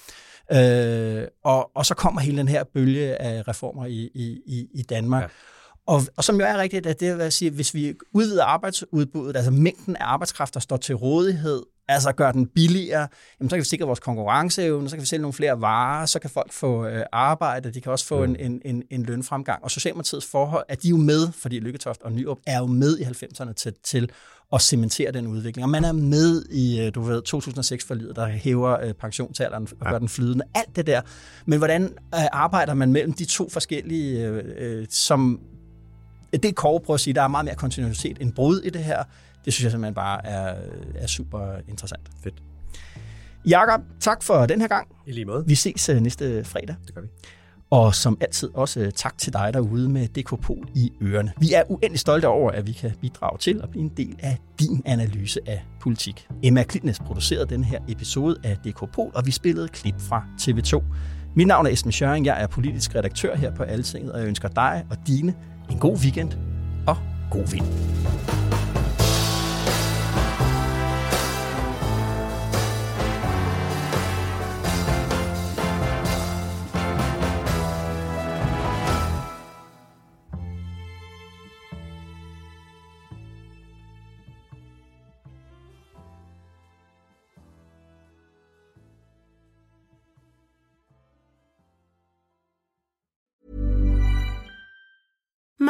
Øh, og, og så kommer hele den her bølge af reformer i, i, i Danmark. Ja. Og, og som jo er rigtigt, at det vil sige, hvis vi udvider arbejdsudbuddet, altså mængden af arbejdskraft, der står til rådighed, altså gøre den billigere, jamen, så kan vi sikre vores konkurrenceevne, så kan vi sælge nogle flere varer, så kan folk få øh, arbejde, de kan også få mm. en, en, en lønfremgang. Og Socialdemokratiets forhold er de jo med, fordi Lykketoft og Nyrup er jo med i halvfemserne til, til at cementere den udvikling. Og man er med i, du ved, to tusind og seks-forliget, der hæver øh, pensionsalderen og gør den flydende, alt det der. Men hvordan øh, arbejder man mellem de to forskellige, øh, øh, som... Det er Kaare prøver at sige, der er meget mere kontinuitet end brud i det her. Det synes jeg simpelthen bare er, er super interessant. Fedt. Jakob, tak for den her gang. I lige måde. Vi ses næste fredag. Det gør vi. Og som altid også tak til dig derude med D K Pol i ørerne. Vi er uendelig stolte over, at vi kan bidrage til at blive en del af din analyse af politik. Emma Klitnes producerede den her episode af D K Pol, og vi spillede klip fra T V to. Mit navn er Esben Schøring, jeg er politisk redaktør her på Altinget, og jeg ønsker dig og dine en god weekend og god vind.